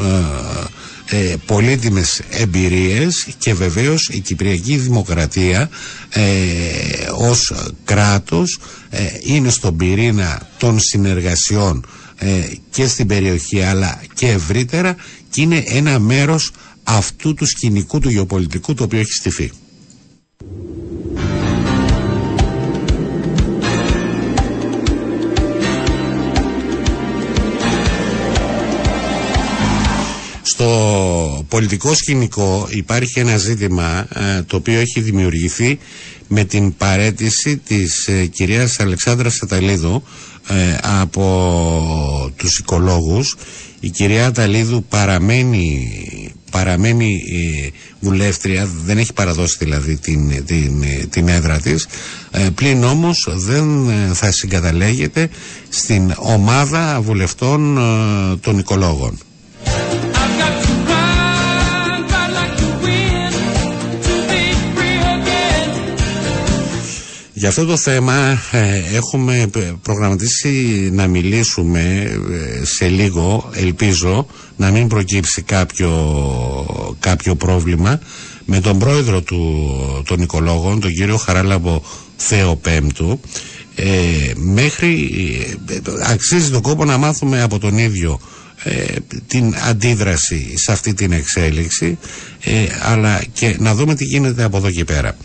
ε, ε, πολύτιμες εμπειρίες, και βεβαίως η Κυπριακή Δημοκρατία ε, ως κράτος ε, είναι στον πυρήνα των συνεργασιών και στην περιοχή αλλά και ευρύτερα, και είναι ένα μέρος αυτού του σκηνικού του γεωπολιτικού το οποίο έχει στηθεί. Στο πολιτικό σκηνικό υπάρχει ένα ζήτημα το οποίο έχει δημιουργηθεί με την παρέτηση της κυρίας Αλεξάνδρας Ατταλίδου από τους οικολόγους. Η κυρία Ατταλίδου παραμένει, παραμένει βουλεύτρια, δεν έχει παραδώσει δηλαδή την, την, την έδρα της, πλην όμως δεν θα συγκαταλέγεται στην ομάδα βουλευτών των οικολόγων. Για αυτό το θέμα ε, έχουμε προγραμματίσει να μιλήσουμε σε λίγο, ελπίζω να μην προκύψει κάποιο, κάποιο πρόβλημα, με τον πρόεδρο του, των οικολόγων, τον κύριο Χαράλαμπο Θεοπέμπτου. Ε, μέχρι, ε, αξίζει τον κόπο να μάθουμε από τον ίδιο ε, την αντίδραση σε αυτή την εξέλιξη, ε, αλλά και να δούμε τι γίνεται από εδώ και πέρα.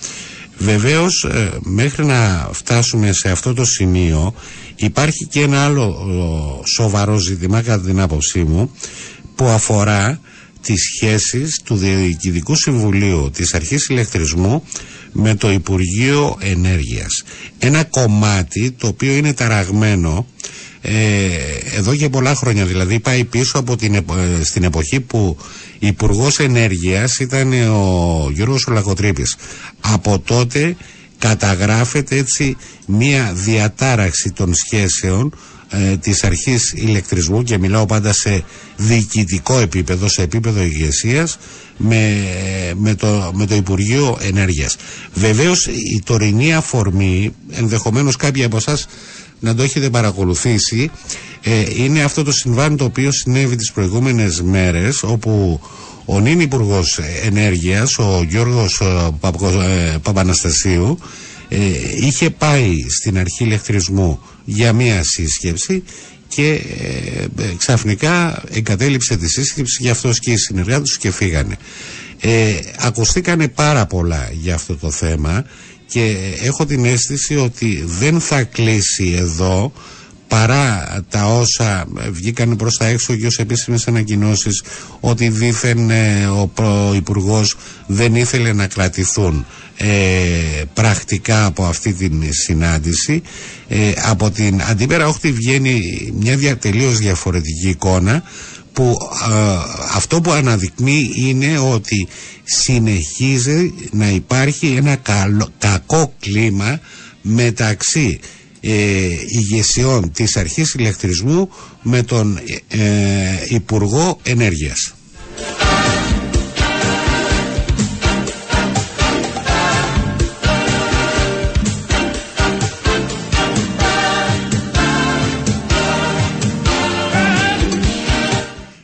Βεβαίως, μέχρι να φτάσουμε σε αυτό το σημείο υπάρχει και ένα άλλο σοβαρό ζήτημα κατά την άποψή μου, που αφορά τις σχέσεις του Διοικητικού Συμβουλίου της Αρχής Ηλεκτρισμού με το Υπουργείο Ενέργειας. Ένα κομμάτι το οποίο είναι ταραγμένο ε, εδώ και πολλά χρόνια, δηλαδή πάει πίσω από την, ε, στην εποχή που Υπουργός Ενέργειας ήταν ο Γιώργος Λακοτρίπης. Από τότε καταγράφεται έτσι μία διατάραξη των σχέσεων ε, της Αρχής Ηλεκτρισμού, και μιλάω πάντα σε διοικητικό επίπεδο, σε επίπεδο ηγεσίας, με, με, το, με το Υπουργείο Ενέργειας. Βεβαίως η τωρινή αφορμή, ενδεχομένως κάποιοι από εσάς να το έχετε παρακολουθήσει, ε, είναι αυτό το συμβάν το οποίο συνέβη τις προηγούμενες μέρες, όπου ο νυν Υπουργός Ενέργειας, ο Γιώργος ε, Παπαναστασίου, ε, είχε πάει στην Αρχή Ηλεκτρισμού για μία σύσκεψη και ε, ε, ξαφνικά εγκατέλειψε τη σύσκεψη, γι' αυτό και οι συνεργάτες και φύγανε. Ε, ακουστήκανε πάρα πολλά για αυτό το θέμα, και έχω την αίσθηση ότι δεν θα κλείσει εδώ, παρά τα όσα βγήκαν προς τα έξω και ως επίσημες ανακοινώσεις, ότι δήθεν ο Υπουργός δεν ήθελε να κρατηθούν ε, πρακτικά από αυτή την συνάντηση. Ε, από την αντίπερα όχθη βγαίνει μια δια, τελείως διαφορετική εικόνα, που ε, αυτό που αναδεικνύει είναι ότι συνεχίζει να υπάρχει ένα καλό, κακό κλίμα μεταξύ ε, ηγεσιών της Αρχής Ηλεκτρισμού με τον ε, ε, Υπουργό Ενέργειας.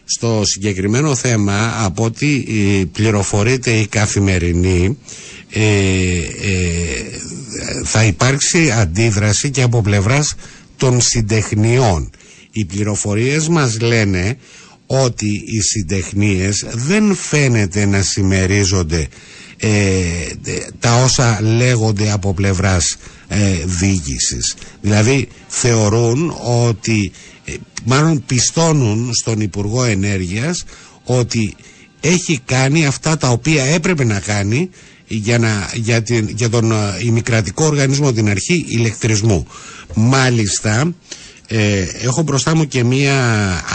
Στο συγκεκριμένο θέμα, από ό,τι πληροφορείται η Καθημερινή, ε, ε, θα υπάρξει αντίδραση και από πλευράς των συντεχνιών. Οι πληροφορίες μας λένε ότι οι συντεχνίες δεν φαίνεται να συμμερίζονται ε, τα όσα λέγονται από πλευράς ε, διοίκησης. Δηλαδή θεωρούν ότι, ε, μάλλον πιστώνουν στον Υπουργό Ενέργειας ότι έχει κάνει αυτά τα οποία έπρεπε να κάνει για, να, για, την, για τον ημικρατικό οργανισμό, την αρχή ηλεκτρισμού. Μάλιστα, ε, έχω μπροστά μου και μία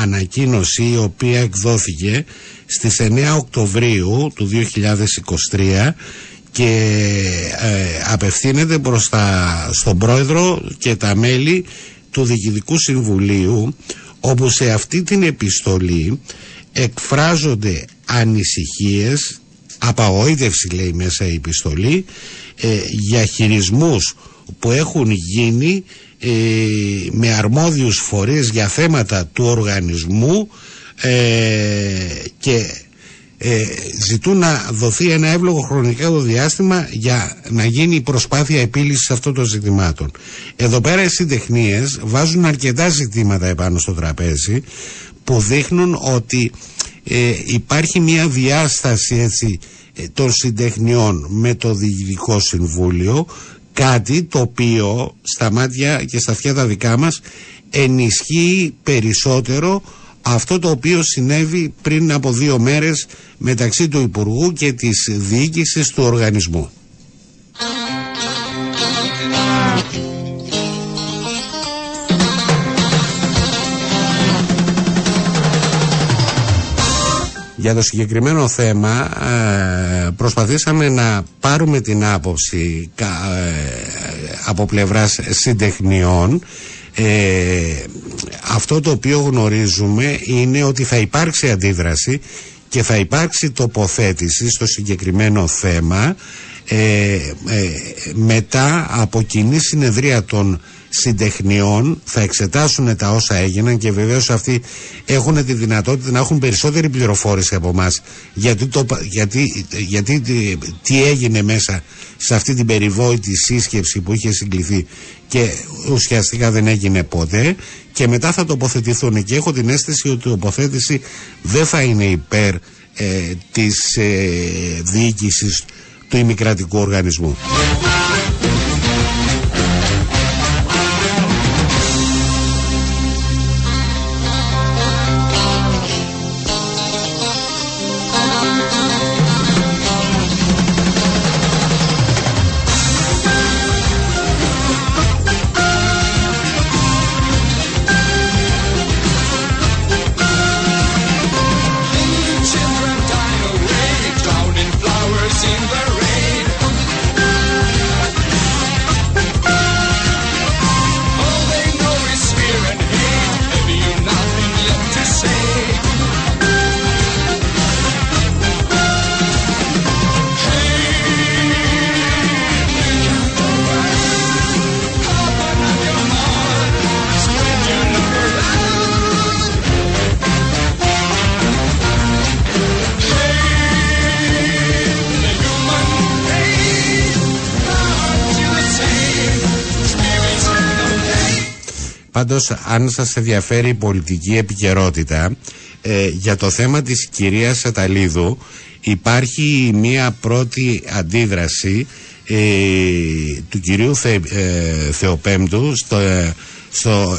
ανακοίνωση η οποία εκδόθηκε στις εννέα Οκτωβρίου του δύο χιλιάδες είκοσι τρία και ε, απευθύνεται προς τα, στον πρόεδρο και τα μέλη του Διοικητικού Συμβουλίου, όπου σε αυτή την επιστολή εκφράζονται ανησυχίες, απαγοήτευση λέει μέσα η επιστολή, ε, για χειρισμούς που έχουν γίνει ε, με αρμόδιους φορείς για θέματα του οργανισμού ε, και ε, ζητούν να δοθεί ένα εύλογο χρονικό διάστημα για να γίνει η προσπάθεια επίλυσης αυτών των ζητημάτων. Εδώ πέρα οι συντεχνίες βάζουν αρκετά ζητήματα επάνω στο τραπέζι που δείχνουν ότι ε, υπάρχει μια διάσταση έτσι, των συντεχνιών με το Διοικητικό Συμβούλιο, κάτι το οποίο στα μάτια και στα αυτιά τα δικά μας ενισχύει περισσότερο αυτό το οποίο συνέβη πριν από δύο μέρες μεταξύ του Υπουργού και της διοίκησης του οργανισμού. Για το συγκεκριμένο θέμα προσπαθήσαμε να πάρουμε την άποψη από πλευράς συντεχνιών. Αυτό το οποίο γνωρίζουμε είναι ότι θα υπάρξει αντίδραση και θα υπάρξει τοποθέτηση στο συγκεκριμένο θέμα μετά από κοινή συνεδρία των συντεχνιών. Θα εξετάσουν τα όσα έγιναν και βεβαίως αυτοί έχουν τη δυνατότητα να έχουν περισσότερη πληροφόρηση από εμάς γιατί, το, γιατί, γιατί τι, τι έγινε μέσα σε αυτή την περιβόητη σύσκεψη που είχε συγκληθεί και ουσιαστικά δεν έγινε ποτέ, και μετά θα τοποθετηθούν, και έχω την αίσθηση ότι η τοποθέτηση δεν θα είναι υπέρ ε, της ε, διοίκησης του ημικρατικού οργανισμού. Πάντως, αν σας ενδιαφέρει η πολιτική επικαιρότητα, ε, για το θέμα της κυρίας Ατταλίδου υπάρχει μία πρώτη αντίδραση ε, του κυρίου Θε, ε, Θεοπέμπτου στο, ε, στο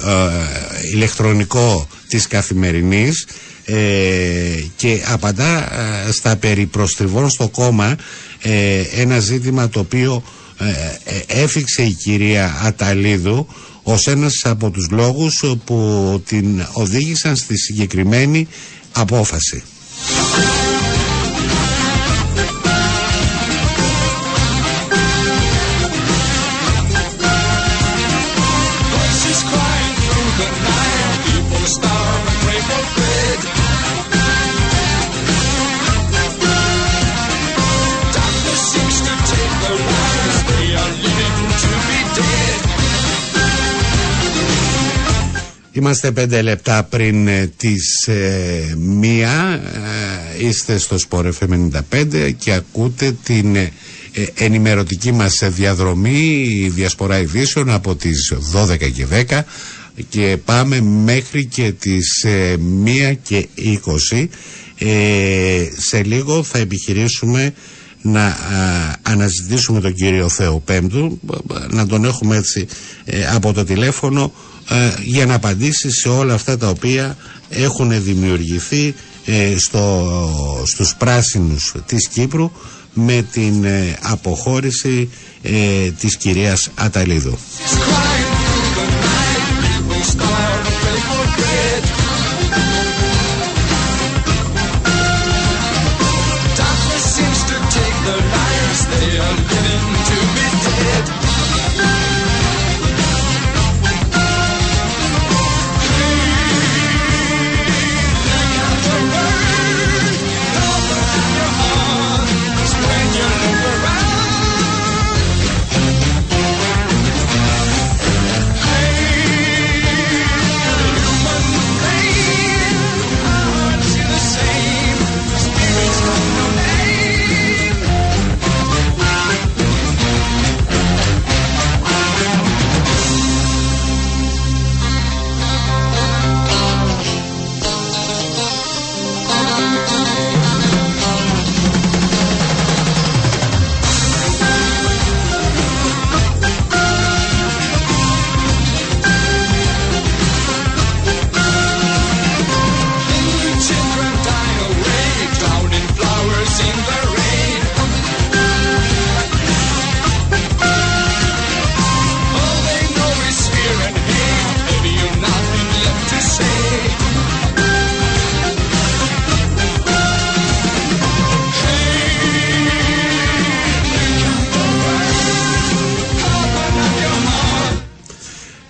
ε, ηλεκτρονικό της Καθημερινής ε, και απαντά ε, στα περί προστριβών στο κόμμα, ε, ένα ζήτημα το οποίο ε, ε, έφυξε η κυρία Ατταλίδου ως ένας από τους λόγους που την οδήγησαν στη συγκεκριμένη απόφαση. Είμαστε πέντε λεπτά πριν της ε, μία, ε, είστε στο Σπορ εφ εμ ενενήντα πέντε και ακούτε την ε, ενημερωτική μας διαδρομή, η Διασπορά Ειδήσεων από τις δώδεκα και δέκα και πάμε μέχρι και τις ε, μία και είκοσι. Ε, σε λίγο θα επιχειρήσουμε να α, αναζητήσουμε τον κύριο Θεοπέμπτου, να τον έχουμε έτσι ε, από το τηλέφωνο, ε, για να απαντήσει σε όλα αυτά τα οποία έχουν δημιουργηθεί ε, στο, στους πράσινους της Κύπρου με την ε, αποχώρηση ε, της κυρίας Ατταλίδου.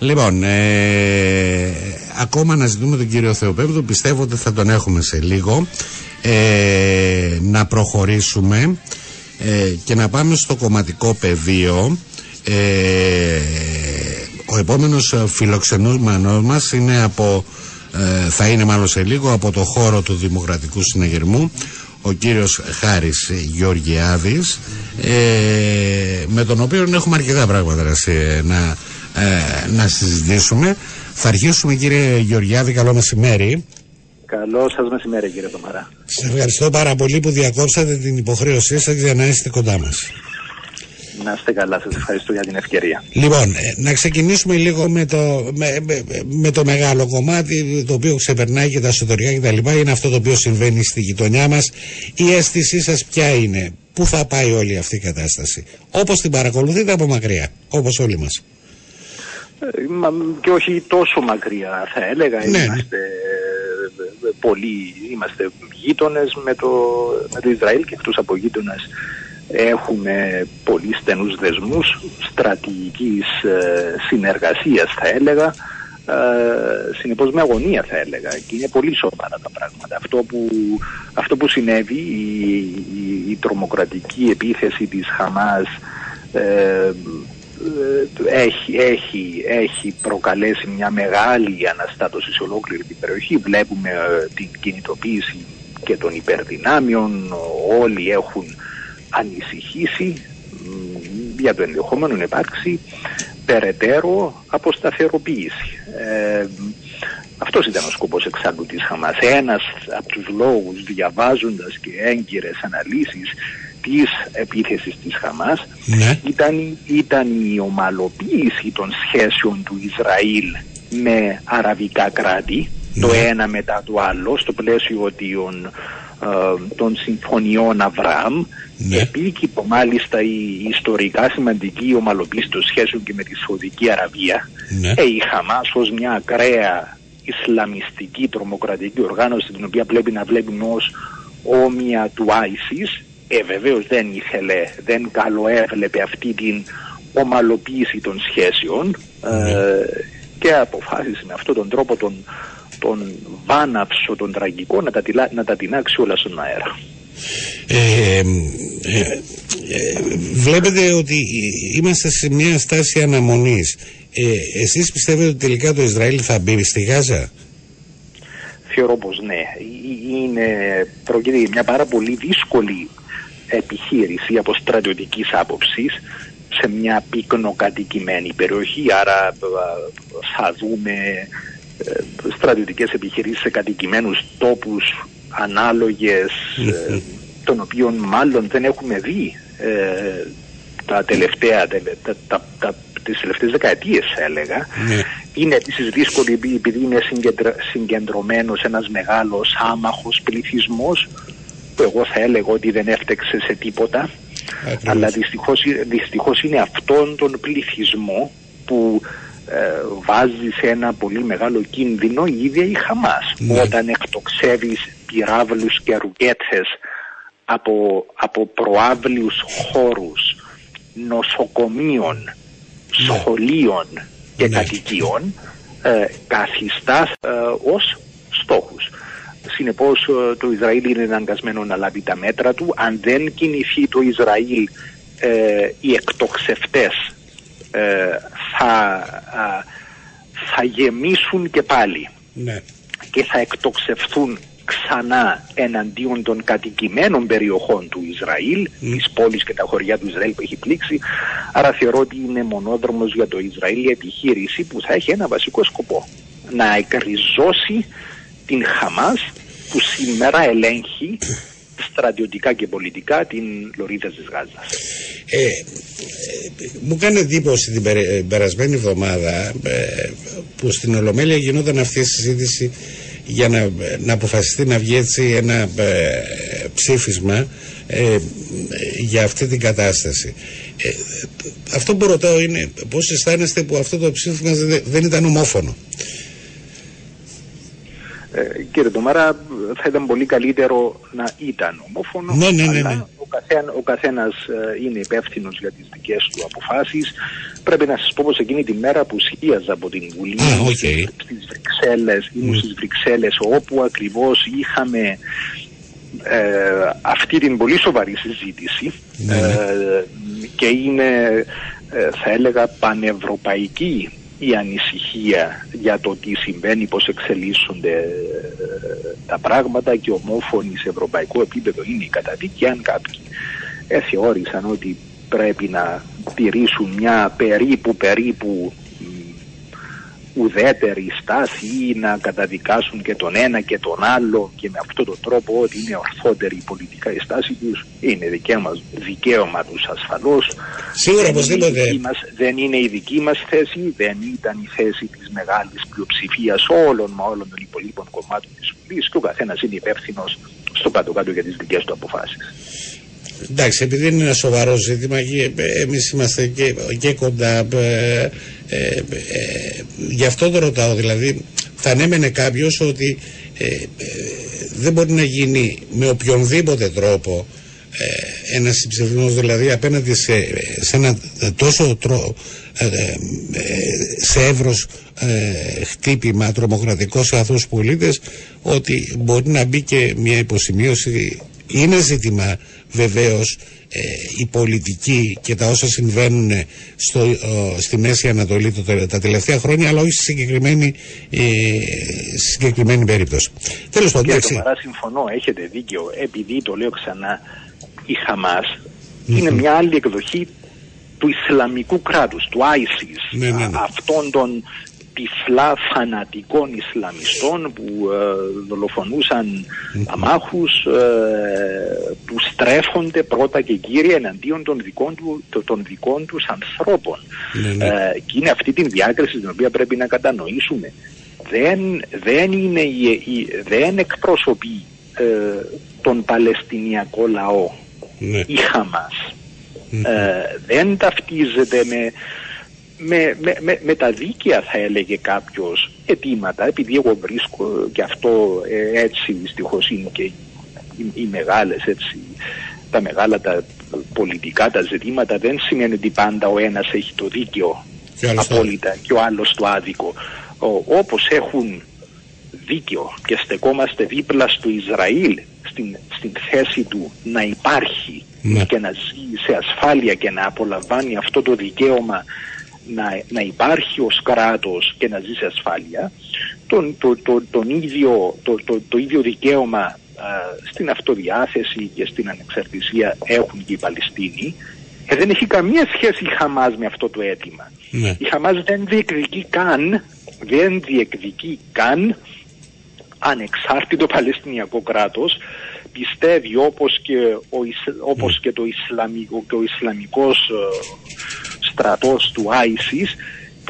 Λοιπόν, ε, ακόμα αναζητούμε τον κύριο Θεοπέμπτου, πιστεύω ότι θα τον έχουμε σε λίγο. Ε, να προχωρήσουμε ε, και να πάμε στο κομματικό πεδίο. Ε, ο επόμενος φιλοξενούμενος μας είναι από, ε, θα είναι μάλλον σε λίγο, από το χώρο του Δημοκρατικού Συναγερμού, ο κύριος Χάρης Γεωργιάδης, ε, με τον οποίο έχουμε αρκετά πράγματα να Ε, να συζητήσουμε. Θα αρχίσουμε, κύριε Γεωργιάδη, καλό μεσημέρι. Καλό σας μεσημέρι, κύριε Τομαρά. Σας ευχαριστώ πάρα πολύ που διακόψατε την υποχρέωσή σας για να είστε κοντά μας. Να είστε καλά, σας ευχαριστώ για την ευκαιρία. Λοιπόν, να ξεκινήσουμε λίγο με το, με, με, με το μεγάλο κομμάτι, το οποίο ξεπερνάει και τα εσωτερικά κτλ. Είναι αυτό το οποίο συμβαίνει στη γειτονιά μας. Η αίσθησή σας ποια είναι? Πού θα πάει όλη αυτή η κατάσταση, όπως την παρακολουθείτε από μακριά, όπως όλοι μας? Και όχι τόσο μακριά, θα έλεγα, ναι. Είμαστε πολλοί, είμαστε γείτονες με το, με το Ισραήλ και εκτός από γείτονες έχουμε πολύ στενούς δεσμούς στρατηγικής συνεργασίας, θα έλεγα, συνεπώς με αγωνία, θα έλεγα, και είναι πολύ σοβαρά τα πράγματα. Αυτό που, αυτό που συνέβη, η, η, η τρομοκρατική επίθεση της Χαμάς, ε, Έχει, έχει, έχει προκαλέσει μια μεγάλη αναστάτωση σε ολόκληρη την περιοχή. Βλέπουμε ε, την κινητοποίηση και των υπερδυνάμιων. Όλοι έχουν ανησυχήσει μ, για το ενδεχόμενο να υπάρξει περαιτέρω αποσταθεροποίηση. Ε, αυτός ήταν ο σκοπός εξάλλου της Χαμάς. Ένας από τους λόγους, διαβάζοντας και έγκυρες αναλύσεις της επίθεσης της Χαμάς, ναι, ήταν, ήταν η ομαλοποίηση των σχέσεων του Ισραήλ με αραβικά κράτη, ναι, το ένα μετά το άλλο, στο πλαίσιο των, ε, των συμφωνιών Αβραάμ, ναι, επίκυπο μάλιστα η ιστορικά σημαντική ομαλοποίηση των σχέσεων και με τη Σαουδική Αραβία, ναι, ε, η Χαμάς ως μια ακραία ισλαμιστική τρομοκρατική οργάνωση, την οποία πρέπει να βλέπουμε ως όμοια του Άισις. Ε, βεβαίως δεν ήθελε, δεν καλοέβλεπε αυτή την ομαλοποίηση των σχέσεων, ε, και αποφάσισε με αυτόν τον τρόπο τον, τον βάναυσο, τον τραγικό, να τα, να τα τεινάξει όλα στον αέρα. Ε, ε, ε, βλέπετε ότι είμαστε σε μια στάση αναμονής. Ε, εσείς πιστεύετε ότι τελικά το Ισραήλ θα μπει στη Γάζα? Θεωρώ πως ναι. Είναι, προκείται μια πάρα πολύ δύσκολη επιχείρηση από στρατιωτικής άποψης σε μια πυκνοκατοικημένη περιοχή, άρα θα δούμε στρατιωτικές επιχειρήσεις σε κατοικημένους τόπους ανάλογες ε, των οποίων μάλλον δεν έχουμε δει ε, τα τελευταία τα, τα, τα, τις τελευταίες δεκαετίες θα έλεγα. Είναι επίσης δύσκολη επειδή είναι συγκεντρω, συγκεντρωμένος ένας μεγάλος άμαχος πληθυσμός που εγώ θα έλεγα ότι δεν έφταξε σε τίποτα. Ακριβώς. Αλλά δυστυχώς, δυστυχώς είναι αυτόν τον πληθυσμό που ε, βάζει σε ένα πολύ μεγάλο κίνδυνο η ίδια η Χαμάς. Ναι. Όταν εκτοξεύεις πυράβλους και ρουκέτες από, από προάβλιους χώρους νοσοκομείων, ναι, σχολείων και, ναι, κατοικιών, ε, καθιστάς ε, ως στόχους. Συνεπώς το Ισραήλ είναι αναγκασμένο να λάβει τα μέτρα του. Αν δεν κινηθεί το Ισραήλ, ε, οι εκτοξευτές ε, θα, α, θα γεμίσουν και πάλι, ναι, και θα εκτοξευθούν ξανά εναντίον των κατοικημένων περιοχών του Ισραήλ, mm. τις πόλεις και τα χωριά του Ισραήλ που έχει πλήξει. Άρα θεωρώ ότι είναι μονόδρομος για το Ισραήλ η επιχείρηση που θα έχει ένα βασικό σκοπό: να εκριζώσει την Χαμάς που σήμερα ελέγχει στρατιωτικά και πολιτικά την λωρίδα της Γάζας. Ε, ε, μου κάνει εντύπωση την περι, περασμένη εβδομάδα ε, που στην Ολομέλεια γινόταν αυτή η συζήτηση για να, να αποφασιστεί να βγει έτσι ένα ε, ψήφισμα ε, για αυτή την κατάσταση. Ε, αυτό που ρωτάω είναι πώς αισθάνεστε που αυτό το ψήφισμα δεν ήταν ομόφωνο? Ε, κύριε Ντομάρα, θα ήταν πολύ καλύτερο να ήταν ομόφωνο, ναι, ναι, ναι, ναι. αλλά ο, καθένα, ο καθένας ε, είναι υπεύθυνος για τις δικές του αποφάσεις. Πρέπει να σας πω πως εκείνη τη μέρα που σκίαζα από την Βουλή, ah, okay. στις Βρυξέλλες, ήμουν mm. στις Βρυξέλλες, όπου ακριβώς είχαμε ε, αυτή την πολύ σοβαρή συζήτηση, ναι, ναι. Ε, και είναι ε, θα έλεγα πανευρωπαϊκή η ανησυχία για το τι συμβαίνει, πώς εξελίσσονται τα πράγματα, και ομόφωνη σε ευρωπαϊκό επίπεδο είναι η καταδίκη. Αν κάποιοι ε, θεώρησαν ότι πρέπει να τηρήσουν μια περίπου περίπου ουδέτερη στάση ή να καταδικάσουν και τον ένα και τον άλλο και με αυτόν τον τρόπο ότι είναι ορθότερη η πολιτικά η στάση τους, είναι δικαίωμα, δικαίωμα τους ασφαλώς. Σίγουρα οπωσδήποτε. Δεν είναι η δική μας θέση, δεν ήταν η θέση της μεγάλης πλειοψηφίας όλων μα όλων των υπολείπων κομμάτων της Βουλής, και ο καθένας είναι υπεύθυνος στο κάτω-κάτω για τις δικές του αποφάσεις. Εντάξει, επειδή είναι ένα σοβαρό ζήτημα και εμείς είμαστε και, και κοντά, ε, ε, ε, γι' αυτό το ρωτάω. Δηλαδή, θα ανέμενε κάποιος ότι ε, ε, δεν μπορεί να γίνει με οποιονδήποτε τρόπο ε, ένας συμψηφισμός, δηλαδή απέναντι σε, σε ένα τόσο τρο, ε, ε, σε εύρος ε, χτύπημα τρομοκρατικό σε αθώους πολίτες, ότι μπορεί να μπει και μια υποσημείωση. Είναι ζήτημα βεβαίως ε, η πολιτική και τα όσα συμβαίνουν στο, ο, στη Μέση Ανατολή το, τα τελευταία χρόνια, αλλά όχι στη συγκεκριμένη, ε, συγκεκριμένη περίπτωση. Τέλος πάντων, εντάξει. Κύριε Τομαρά, συμφωνώ, έχετε δίκιο, επειδή το λέω ξανά, η Χαμάς mm-hmm. είναι μια άλλη εκδοχή του Ισλαμικού κράτους, του Άισις, ναι, ναι, ναι. αυτών των τυφλά φανατικών Ισλαμιστών που ε, δολοφονούσαν αμάχους, ε, που στρέφονται πρώτα και κύρια εναντίον των δικών, του, των δικών τους ανθρώπων. Ναι, ναι. Ε, και είναι αυτή την διάκριση την οποία πρέπει να κατανοήσουμε. Δεν, δεν, είναι η, η, δεν εκπροσωπεί ε, τον Παλαιστινιακό λαό, ναι. η Χαμάς. Mm-hmm. Ε, δεν ταυτίζεται με Με, με, με, με τα δίκαια, θα έλεγε κάποιος, αιτήματα, επειδή εγώ βρίσκω, και αυτό ε, έτσι δυστυχώς είναι και οι, οι μεγάλες, έτσι, τα μεγάλα τα πολιτικά τα ζητήματα, δεν σημαίνει ότι πάντα ο ένας έχει το δίκαιο και απόλυτα και ο άλλος το άδικο. Ο, όπως έχουν δίκαιο και στεκόμαστε δίπλα στο Ισραήλ στην, στην θέση του να υπάρχει, ναι. και να ζει σε ασφάλεια και να απολαμβάνει αυτό το δικαίωμα Να, να υπάρχει ως κράτος και να ζει σε ασφάλεια, τον, το, το, τον ίδιο, το, το, το ίδιο δικαίωμα στην αυτοδιάθεση και στην ανεξαρτησία έχουν και οι Παλαιστίνοι, ε, δεν έχει καμία σχέση η Χαμάς με αυτό το αίτημα. Ναι. Η Χαμάς δεν διεκδικεί καν, δεν διεκδικεί καν ανεξάρτητο Παλαιστινιακό κράτος. Πιστεύει, όπως και, ο Ισ, όπως και το Ισλαμικό, και ο Ισλαμικός ε, στρατός του Άισις,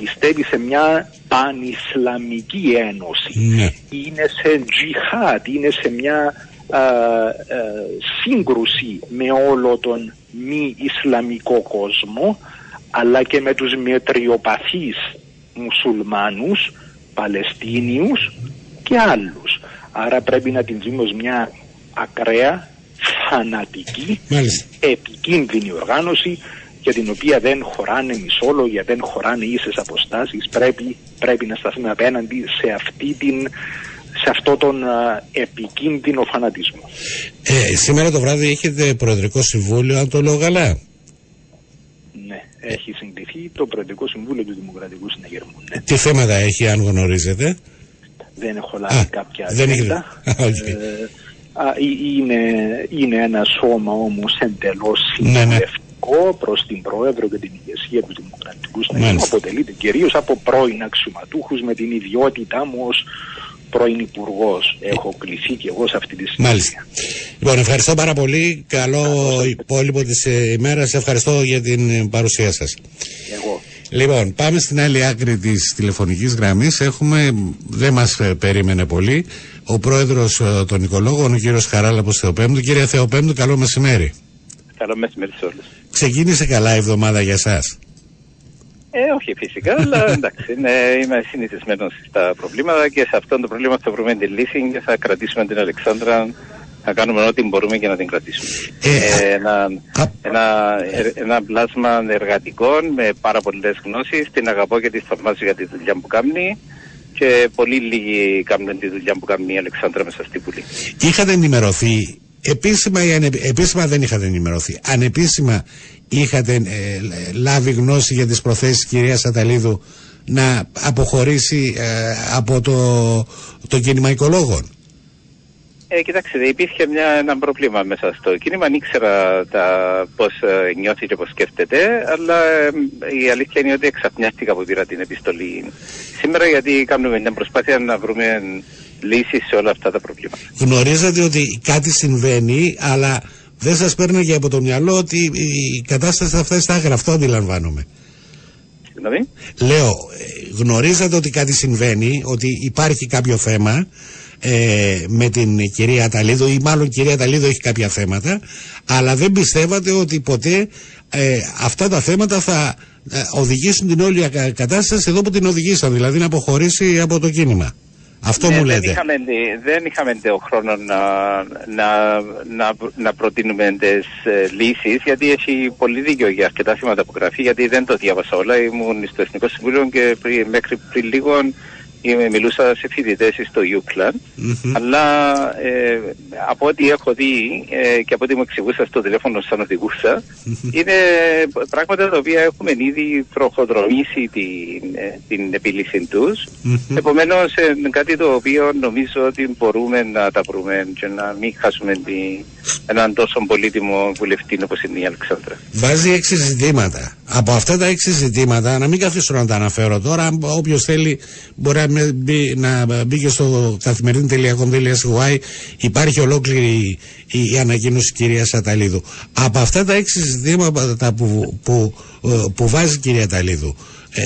πιστεύει σε μια πανισλαμική ένωση. Ναι. Είναι σε τζιχάτ, είναι σε μια ε, ε, σύγκρουση με όλο τον μη Ισλαμικό κόσμο, αλλά και με τους μετριοπαθείς μουσουλμάνους, Παλαιστίνιους και άλλους. Άρα πρέπει να την δούμε ως μια ακραία, φανατική, μάλιστα, επικίνδυνη οργάνωση για την οποία δεν χωράνε μισόλογια, δεν χωράνε ίσες αποστάσεις. Πρέπει, πρέπει να σταθούμε απέναντι σε, αυτή την, σε αυτό τον α, επικίνδυνο φανατισμό. Ε, σήμερα το βράδυ έχετε Προεδρικό Συμβούλιο, αν το λέω καλά. Ναι, έχει συγκληθεί το Προεδρικό Συμβούλιο του Δημοκρατικού Συναγερμού. Ναι. Τι θέματα έχει, αν γνωρίζετε? Δεν έχω λάβει κάποια θέματα. Είναι, είναι ένα σώμα όμως εντελώς συμβουλευτικό, ναι, ναι, προς την Πρόεδρο και την ηγεσία του Δημοκρατικού Συναγερμού. Αποτελείται κυρίως από πρώην αξιωματούχους, με την ιδιότητά μου ως πρώην υπουργός. Έχω κληθεί και εγώ σε αυτή τη στιγμή. Μάλιστα. Λοιπόν, ευχαριστώ πάρα πολύ. Καλό υπόλοιπο της ημέρας. Ευχαριστώ για την παρουσία σας. Εγώ. Λοιπόν, πάμε στην άλλη άκρη της τηλεφωνικής γραμμής. Έχουμε, δεν μας περίμενε πολύ, ο πρόεδρος των οικολόγων, ο κύριος Χαράλαμπος Θεοπέμπτου. Κύριε Θεοπέμπτου, καλό μεσημέρι. Καλό μεσημέρι σε όλους. Ξεκίνησε καλά η εβδομάδα για σας? Ε, όχι φυσικά, αλλά εντάξει, ναι, είμαι συνηθισμένος στα προβλήματα και σε αυτό το πρόβλημα θα βρούμε τη λύση και θα κρατήσουμε την Αλεξάνδρα, να κάνουμε ό,τι μπορούμε και να την κρατήσουμε. Ε, ένα, ένα, ένα πλάσμα εργατικών με πάρα πολλές γνώσεις, την αγαπώ και τη θαυμάζω για τη δουλειά που κάνει και πολύ λίγοι κάνουν τη δουλειά που κάνει η Αλεξάνδρα μέσα στη Βουλή. Είχατε ενημερωθεί, επίσημα ή ανε, επίσημα δεν είχατε ενημερωθεί, ανεπίσημα είχατε ε, λάβει γνώση για τις προθέσεις κυρίας Ατταλίδου να αποχωρήσει ε, από το, το κίνημα οικολόγων? Ε, κοιτάξτε, υπήρχε μια, ένα πρόβλημα μέσα στο κίνημα, αν ήξερα τα, πώς ε, νιώθει και πώς σκέφτεται, αλλά ε, η αλήθεια είναι ότι εξαπνιάστηκα που πήρα την επιστολή σήμερα, γιατί κάνουμε μια προσπάθεια να βρούμε λύσεις σε όλα αυτά τα προβλήματα. Γνωρίζετε ότι κάτι συμβαίνει, αλλά δεν σας παίρνει και από το μυαλό ότι η κατάσταση θα φτάσει στα άκρα, αυτό αντιλαμβάνομαι. Συγγνώμη. Λέω, γνωρίζετε ότι κάτι συμβαίνει, ότι υπάρχει κάποιο θέμα Ε, με την κυρία Ατταλίδου, ή μάλλον η κυρία Ατταλίδου έχει κάποια θέματα, αλλά δεν πιστεύατε ότι ποτέ ε, αυτά τα θέματα θα ε, οδηγήσουν την όλη κατάσταση εδώ που την οδηγήσαν, δηλαδή να αποχωρήσει από το κίνημα? Αυτό ναι, μου λέτε. Δεν είχαμε, δεν είχαμε το χρόνο να, να, να, να προτείνουμε τις ε, λύσεις, γιατί έχει πολύ δίκιο για αρκετά θέματα που γράφει, γιατί δεν το διάβασα όλα, ήμουν στο Εθνικό Συμβούλιο και πριν, μέχρι πριν λίγο μιλούσα σε φοιτητές στο Ιούκλαν, mm-hmm. αλλά ε, από ό,τι έχω δει ε, και από ό,τι μου εξηγούσα στο τηλέφωνο σαν οδηγούσα, mm-hmm. είναι πράγματα τα οποία έχουμε ήδη προχοδρομήσει την, την επίλυση τους. Mm-hmm. Επομένως, ε, κάτι το οποίο νομίζω ότι μπορούμε να τα βρούμε και να μην χάσουμε τη, έναν τόσο πολύτιμο βουλευτή όπως είναι η Αλεξάνδρα. Βάζει έξι ζητήματα. Από αυτά τα έξι ζητήματα, να μην καθίσω να τα αναφέρω τώρα, όποιος θέλει μπορεί να να μπήκε στο καθημερινή τελεία com.gr, υπάρχει ολόκληρη η, η ανακοίνωση κυρίας Ατταλίδου. Από αυτά τα έξι ζητήματα που, που, που βάζει η κυρία Ατταλίδου, ε,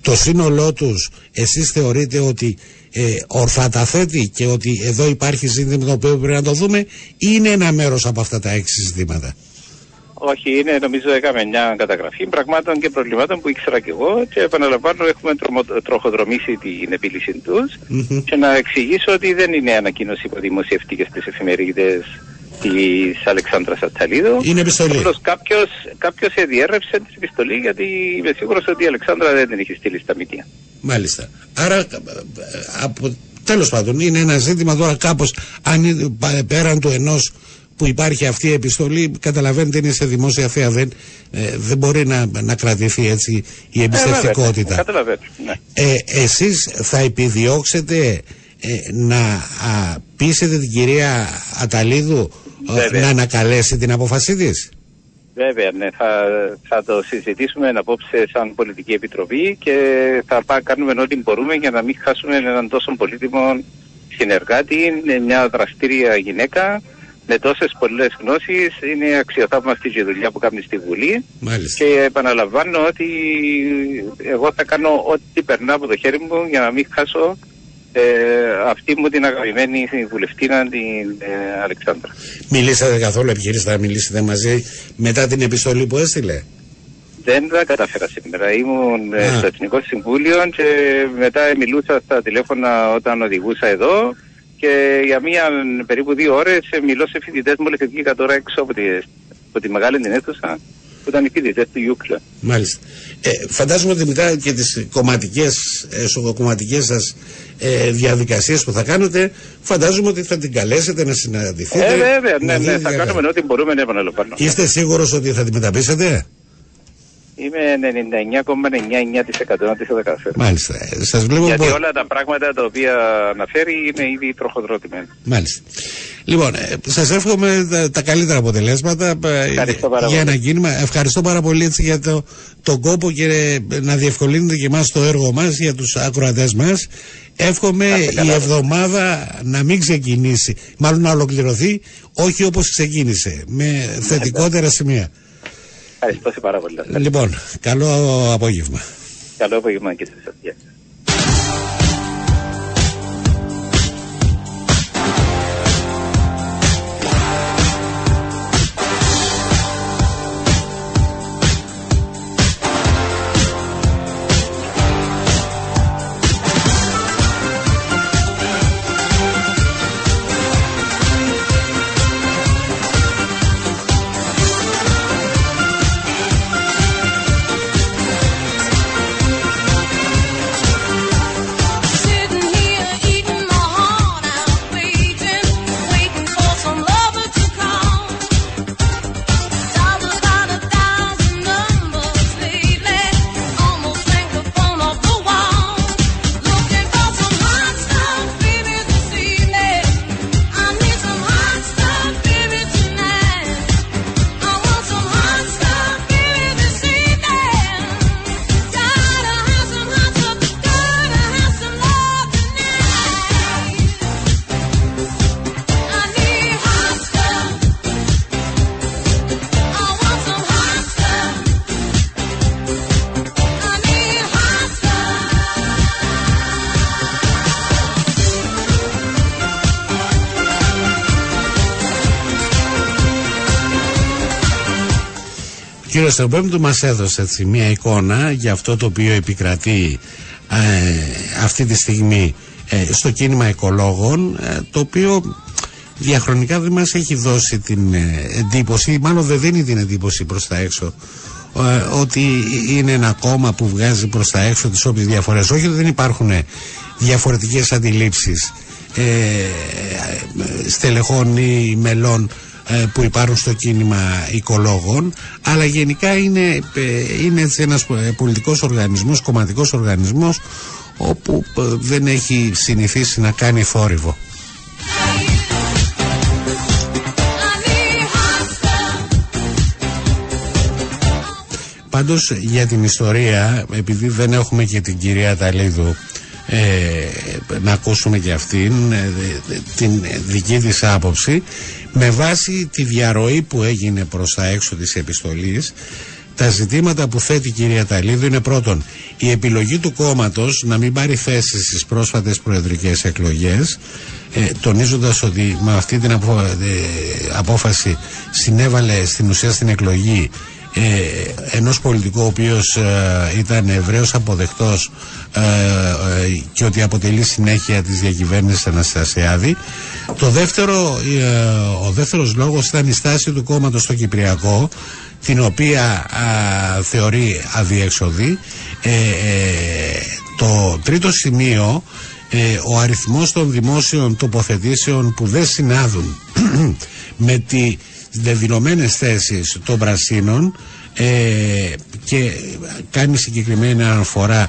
το σύνολό τους εσείς θεωρείτε ότι ε, ορφαταθέτει και ότι εδώ υπάρχει ζήτημα το οποίο πρέπει να το δούμε, ή είναι ένα μέρος από αυτά τα έξι ζητήματα? Όχι, είναι νομίζω έκαμε μια καταγραφή πραγμάτων και προβλημάτων που ήξερα και εγώ και επαναλαμβάνω έχουμε τρομο, τροχοδρομήσει την επίλυση τους, mm-hmm. και να εξηγήσω ότι δεν είναι ανακοίνωση που δημοσιεύτηκε στις εφημερίδες της Αλεξάνδρας Ατταλίδου. Είναι επιστολή. Απλώς κάποιος, κάποιος εδιέρευσε την επιστολή, γιατί είμαι σίγουρος ότι η Αλεξάνδρα δεν την είχε στείλει στα μητεία. Μάλιστα. Άρα από, τέλος πάντων είναι ένα ζήτημα τώρα κάπως αν, πέραν του ενός που υπάρχει αυτή η επιστολή, καταλαβαίνετε είναι σε δημόσια θέα, δεν, ε, δεν μπορεί να, να κρατηθεί έτσι η εμπιστευτικότητα. Καταλαβαίνετε, ναι. ε, Εσείς θα επιδιώξετε ε, να α, πείσετε την κυρία Ατταλίδου ε, να ανακαλέσει την απόφασή της. Βέβαια, ναι. θα, θα το συζητήσουμε απόψε σαν πολιτική επιτροπή και θα κάνουμε ό,τι μπορούμε για να μην χάσουμε έναν τόσο πολύτιμο συνεργάτη. Είναι μια δραστήρια γυναίκα με τόσες πολλές γνώσεις, είναι αξιοθαύμαστη η δουλειά που κάνει στη Βουλή. Μάλιστα. Και επαναλαμβάνω ότι εγώ θα κάνω ό,τι περνά από το χέρι μου για να μην χάσω ε, αυτή μου την αγαπημένη βουλευτήνα, την ε, Αλεξάνδρα. Μιλήσατε καθόλου, επιχειρήσατε να μιλήσετε μαζί μετά την επιστολή που έστειλε? Δεν τα κατάφερα σήμερα. Ήμουν Α. στο Εθνικό Συμβούλιο και μετά μιλούσα στα τηλέφωνα όταν οδηγούσα εδώ. Και για μία περίπου δύο ώρες μιλώ σε φοιτητές μόλις βγήκα τώρα έξω από τη, από τη μεγάλη την αίθουσα που ήταν οι φοιτητές του Ιούκλα. Μάλιστα. Ε, φαντάζομαι ότι μετά και τις κομματικές, εσωκομματικές σας ε, διαδικασίες που θα κάνετε, φαντάζομαι ότι θα την καλέσετε να συναντηθείτε. Ε, βέβαια, ναι, ναι, ναι, ναι, θα κάνουμε ναι, ό,τι μπορούμε να επαναλαμβάνω. Είστε σίγουρος ότι θα την μεταπείσετε? Είμαι ενενήντα εννιά κόμμα ενενήντα εννιά τοις εκατό να τις καταφέρω. Μάλιστα. Σας βλέπω γιατί πο... όλα τα πράγματα τα οποία αναφέρει είναι ήδη τροχοδρότημένα. Μάλιστα. Λοιπόν, σας εύχομαι τα, τα καλύτερα αποτελέσματα για ένα κίνημα. Ευχαριστώ πάρα πολύ έτσι, για το, τον κόπο και να διευκολύνετε και εμάς το έργο μας για τους ακροατές μας. Εύχομαι η εβδομάδα να μην ξεκινήσει, μάλλον να ολοκληρωθεί, όχι όπως ξεκίνησε, με θετικότερα σημεία. Ευχαριστώ πάρα πολύ. Λοιπόν, καλό απόγευμα. Καλό απόγευμα και σας ευχαριστώ. Ο κύριος Θεοπέμπτου μας έδωσε έτσι, μια εικόνα για αυτό το οποίο επικρατεί ε, αυτή τη στιγμή ε, στο κίνημα οικολόγων, ε, το οποίο διαχρονικά δεν μας έχει δώσει την ε, εντύπωση, μάλλον δεν δίνει την εντύπωση προς τα έξω, ε, ότι είναι ένα κόμμα που βγάζει προς τα έξω τις όποιες διαφορές. Όχι ότι δεν υπάρχουν διαφορετικές αντιλήψεις ε, ε, στελεχών ή μελών που υπάρχουν στο κίνημα οικολόγων, αλλά γενικά είναι, είναι έτσι ένας πολιτικός οργανισμός, κομματικός οργανισμός όπου δεν έχει συνηθίσει να κάνει θόρυβο. Πάντως για την ιστορία, επειδή δεν έχουμε και την κυρία Ατταλίδου ε, να ακούσουμε και αυτήν ε, την δική της άποψη, με βάση τη διαρροή που έγινε προς τα έξω της επιστολής, τα ζητήματα που θέτει η κυρία Ατταλίδου είναι πρώτον η επιλογή του κόμματος να μην πάρει θέση στις πρόσφατες προεδρικές εκλογές, ε, τονίζοντας ότι με αυτή την απο, ε, απόφαση συνέβαλε στην ουσία στην εκλογή ε, ενός πολιτικού ο οποίος ε, ήταν ευρέως αποδεκτός ε, ε, και ότι αποτελεί συνέχεια της διακυβέρνησης Αναστασιάδη. Το δεύτερο, ο δεύτερος λόγος ήταν η στάση του κόμματος στο Κυπριακό, την οποία α, θεωρεί αδιέξοδη. Ε, ε, το τρίτο σημείο, ε, ο αριθμός των δημόσιων τοποθετήσεων που δεν συνάδουν με τις δεδηλωμένες θέσεις των Πρασίνων ε, και κάνει συγκεκριμένη αναφορά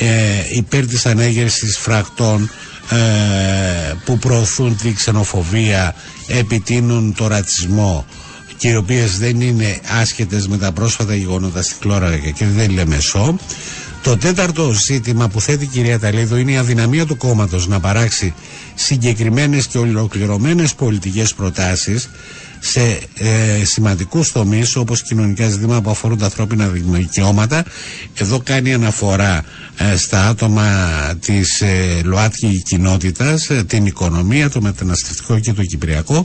ε, υπέρ της ανέγερσης φρακτών ε, που προωθούν τη ξενοφοβία, επιτείνουν το ρατσισμό και οι οποίες δεν είναι άσχετες με τα πρόσφατα γεγονότα στη Χλώρακα και δεν λέμε σο. Το τέταρτο ζήτημα που θέτει η κυρία Ατταλίδη είναι η αδυναμία του κόμματος να παράξει συγκεκριμένες και ολοκληρωμένες πολιτικές προτάσεις σε ε, σημαντικούς τομείς όπως κοινωνικά ζητήματα που αφορούν τα ανθρώπινα δικαιώματα. Εδώ κάνει αναφορά ε, στα άτομα της ε, ΛΟΑΤΚΙ κοινότητας, ε, την οικονομία, το μεταναστευτικό και το κυπριακό.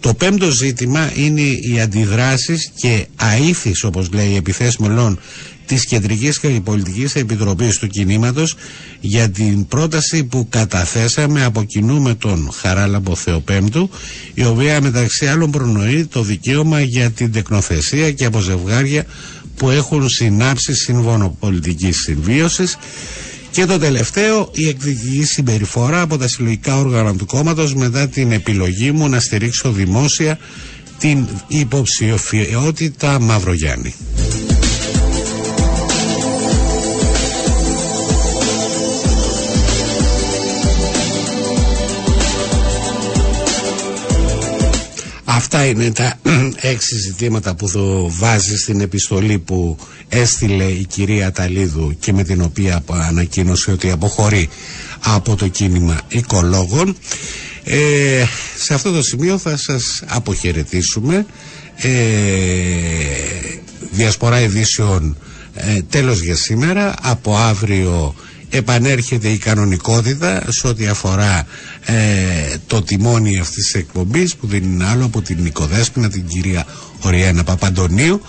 Το πέμπτο ζήτημα είναι οι αντιδράσεις και αήθεις, όπως λέει, οι επιθέσεις μελών της Κεντρικής και Πολιτικής Επιτροπής του Κινήματος για την πρόταση που καταθέσαμε από κοινού με τον Χαράλαμπο Θεοπέμπτου, η οποία μεταξύ άλλων προνοεί το δικαίωμα για την τεκνοθεσία και από ζευγάρια που έχουν συνάψει σύμφωνο πολιτικής συμβίωσης. Και το τελευταίο, η εκδικητική συμπεριφορά από τα συλλογικά όργανα του κόμματος μετά την επιλογή μου να στηρίξω δημόσια την υποψηφιότητα Μαυρογιάννη. Αυτά είναι τα έξι ζητήματα που το βάζει στην επιστολή που έστειλε η κυρία Ατταλίδου και με την οποία ανακοίνωσε ότι αποχωρεί από το κίνημα οικολόγων. Ε, σε αυτό το σημείο θα σας αποχαιρετήσουμε. Ε, διασπορά ειδήσεων ε, τέλος για σήμερα. Από αύριο επανέρχεται η κανονικότητα σε ό,τι αφορά ε, το τιμόνι αυτής της εκπομπής, που δεν είναι άλλο από την οικοδέσποινα, την κυρία Ωριάννα Παπαντονίου.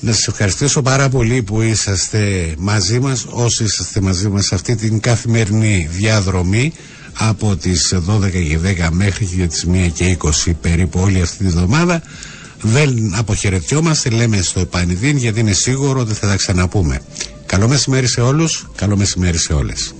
Να σας ευχαριστήσω πάρα πολύ που είσαστε μαζί μας, όσοι είσαστε μαζί μας σε αυτή την καθημερινή διαδρομή από τις δώδεκα και δέκα μέχρι και τις μία και είκοσι περίπου όλη αυτή τη εβδομάδα. Δεν αποχαιρετιόμαστε, λέμε στο επανειδήν, γιατί είναι σίγουρο ότι θα τα ξαναπούμε. Καλό μεσημέρι σε όλους, καλό μεσημέρι σε όλες.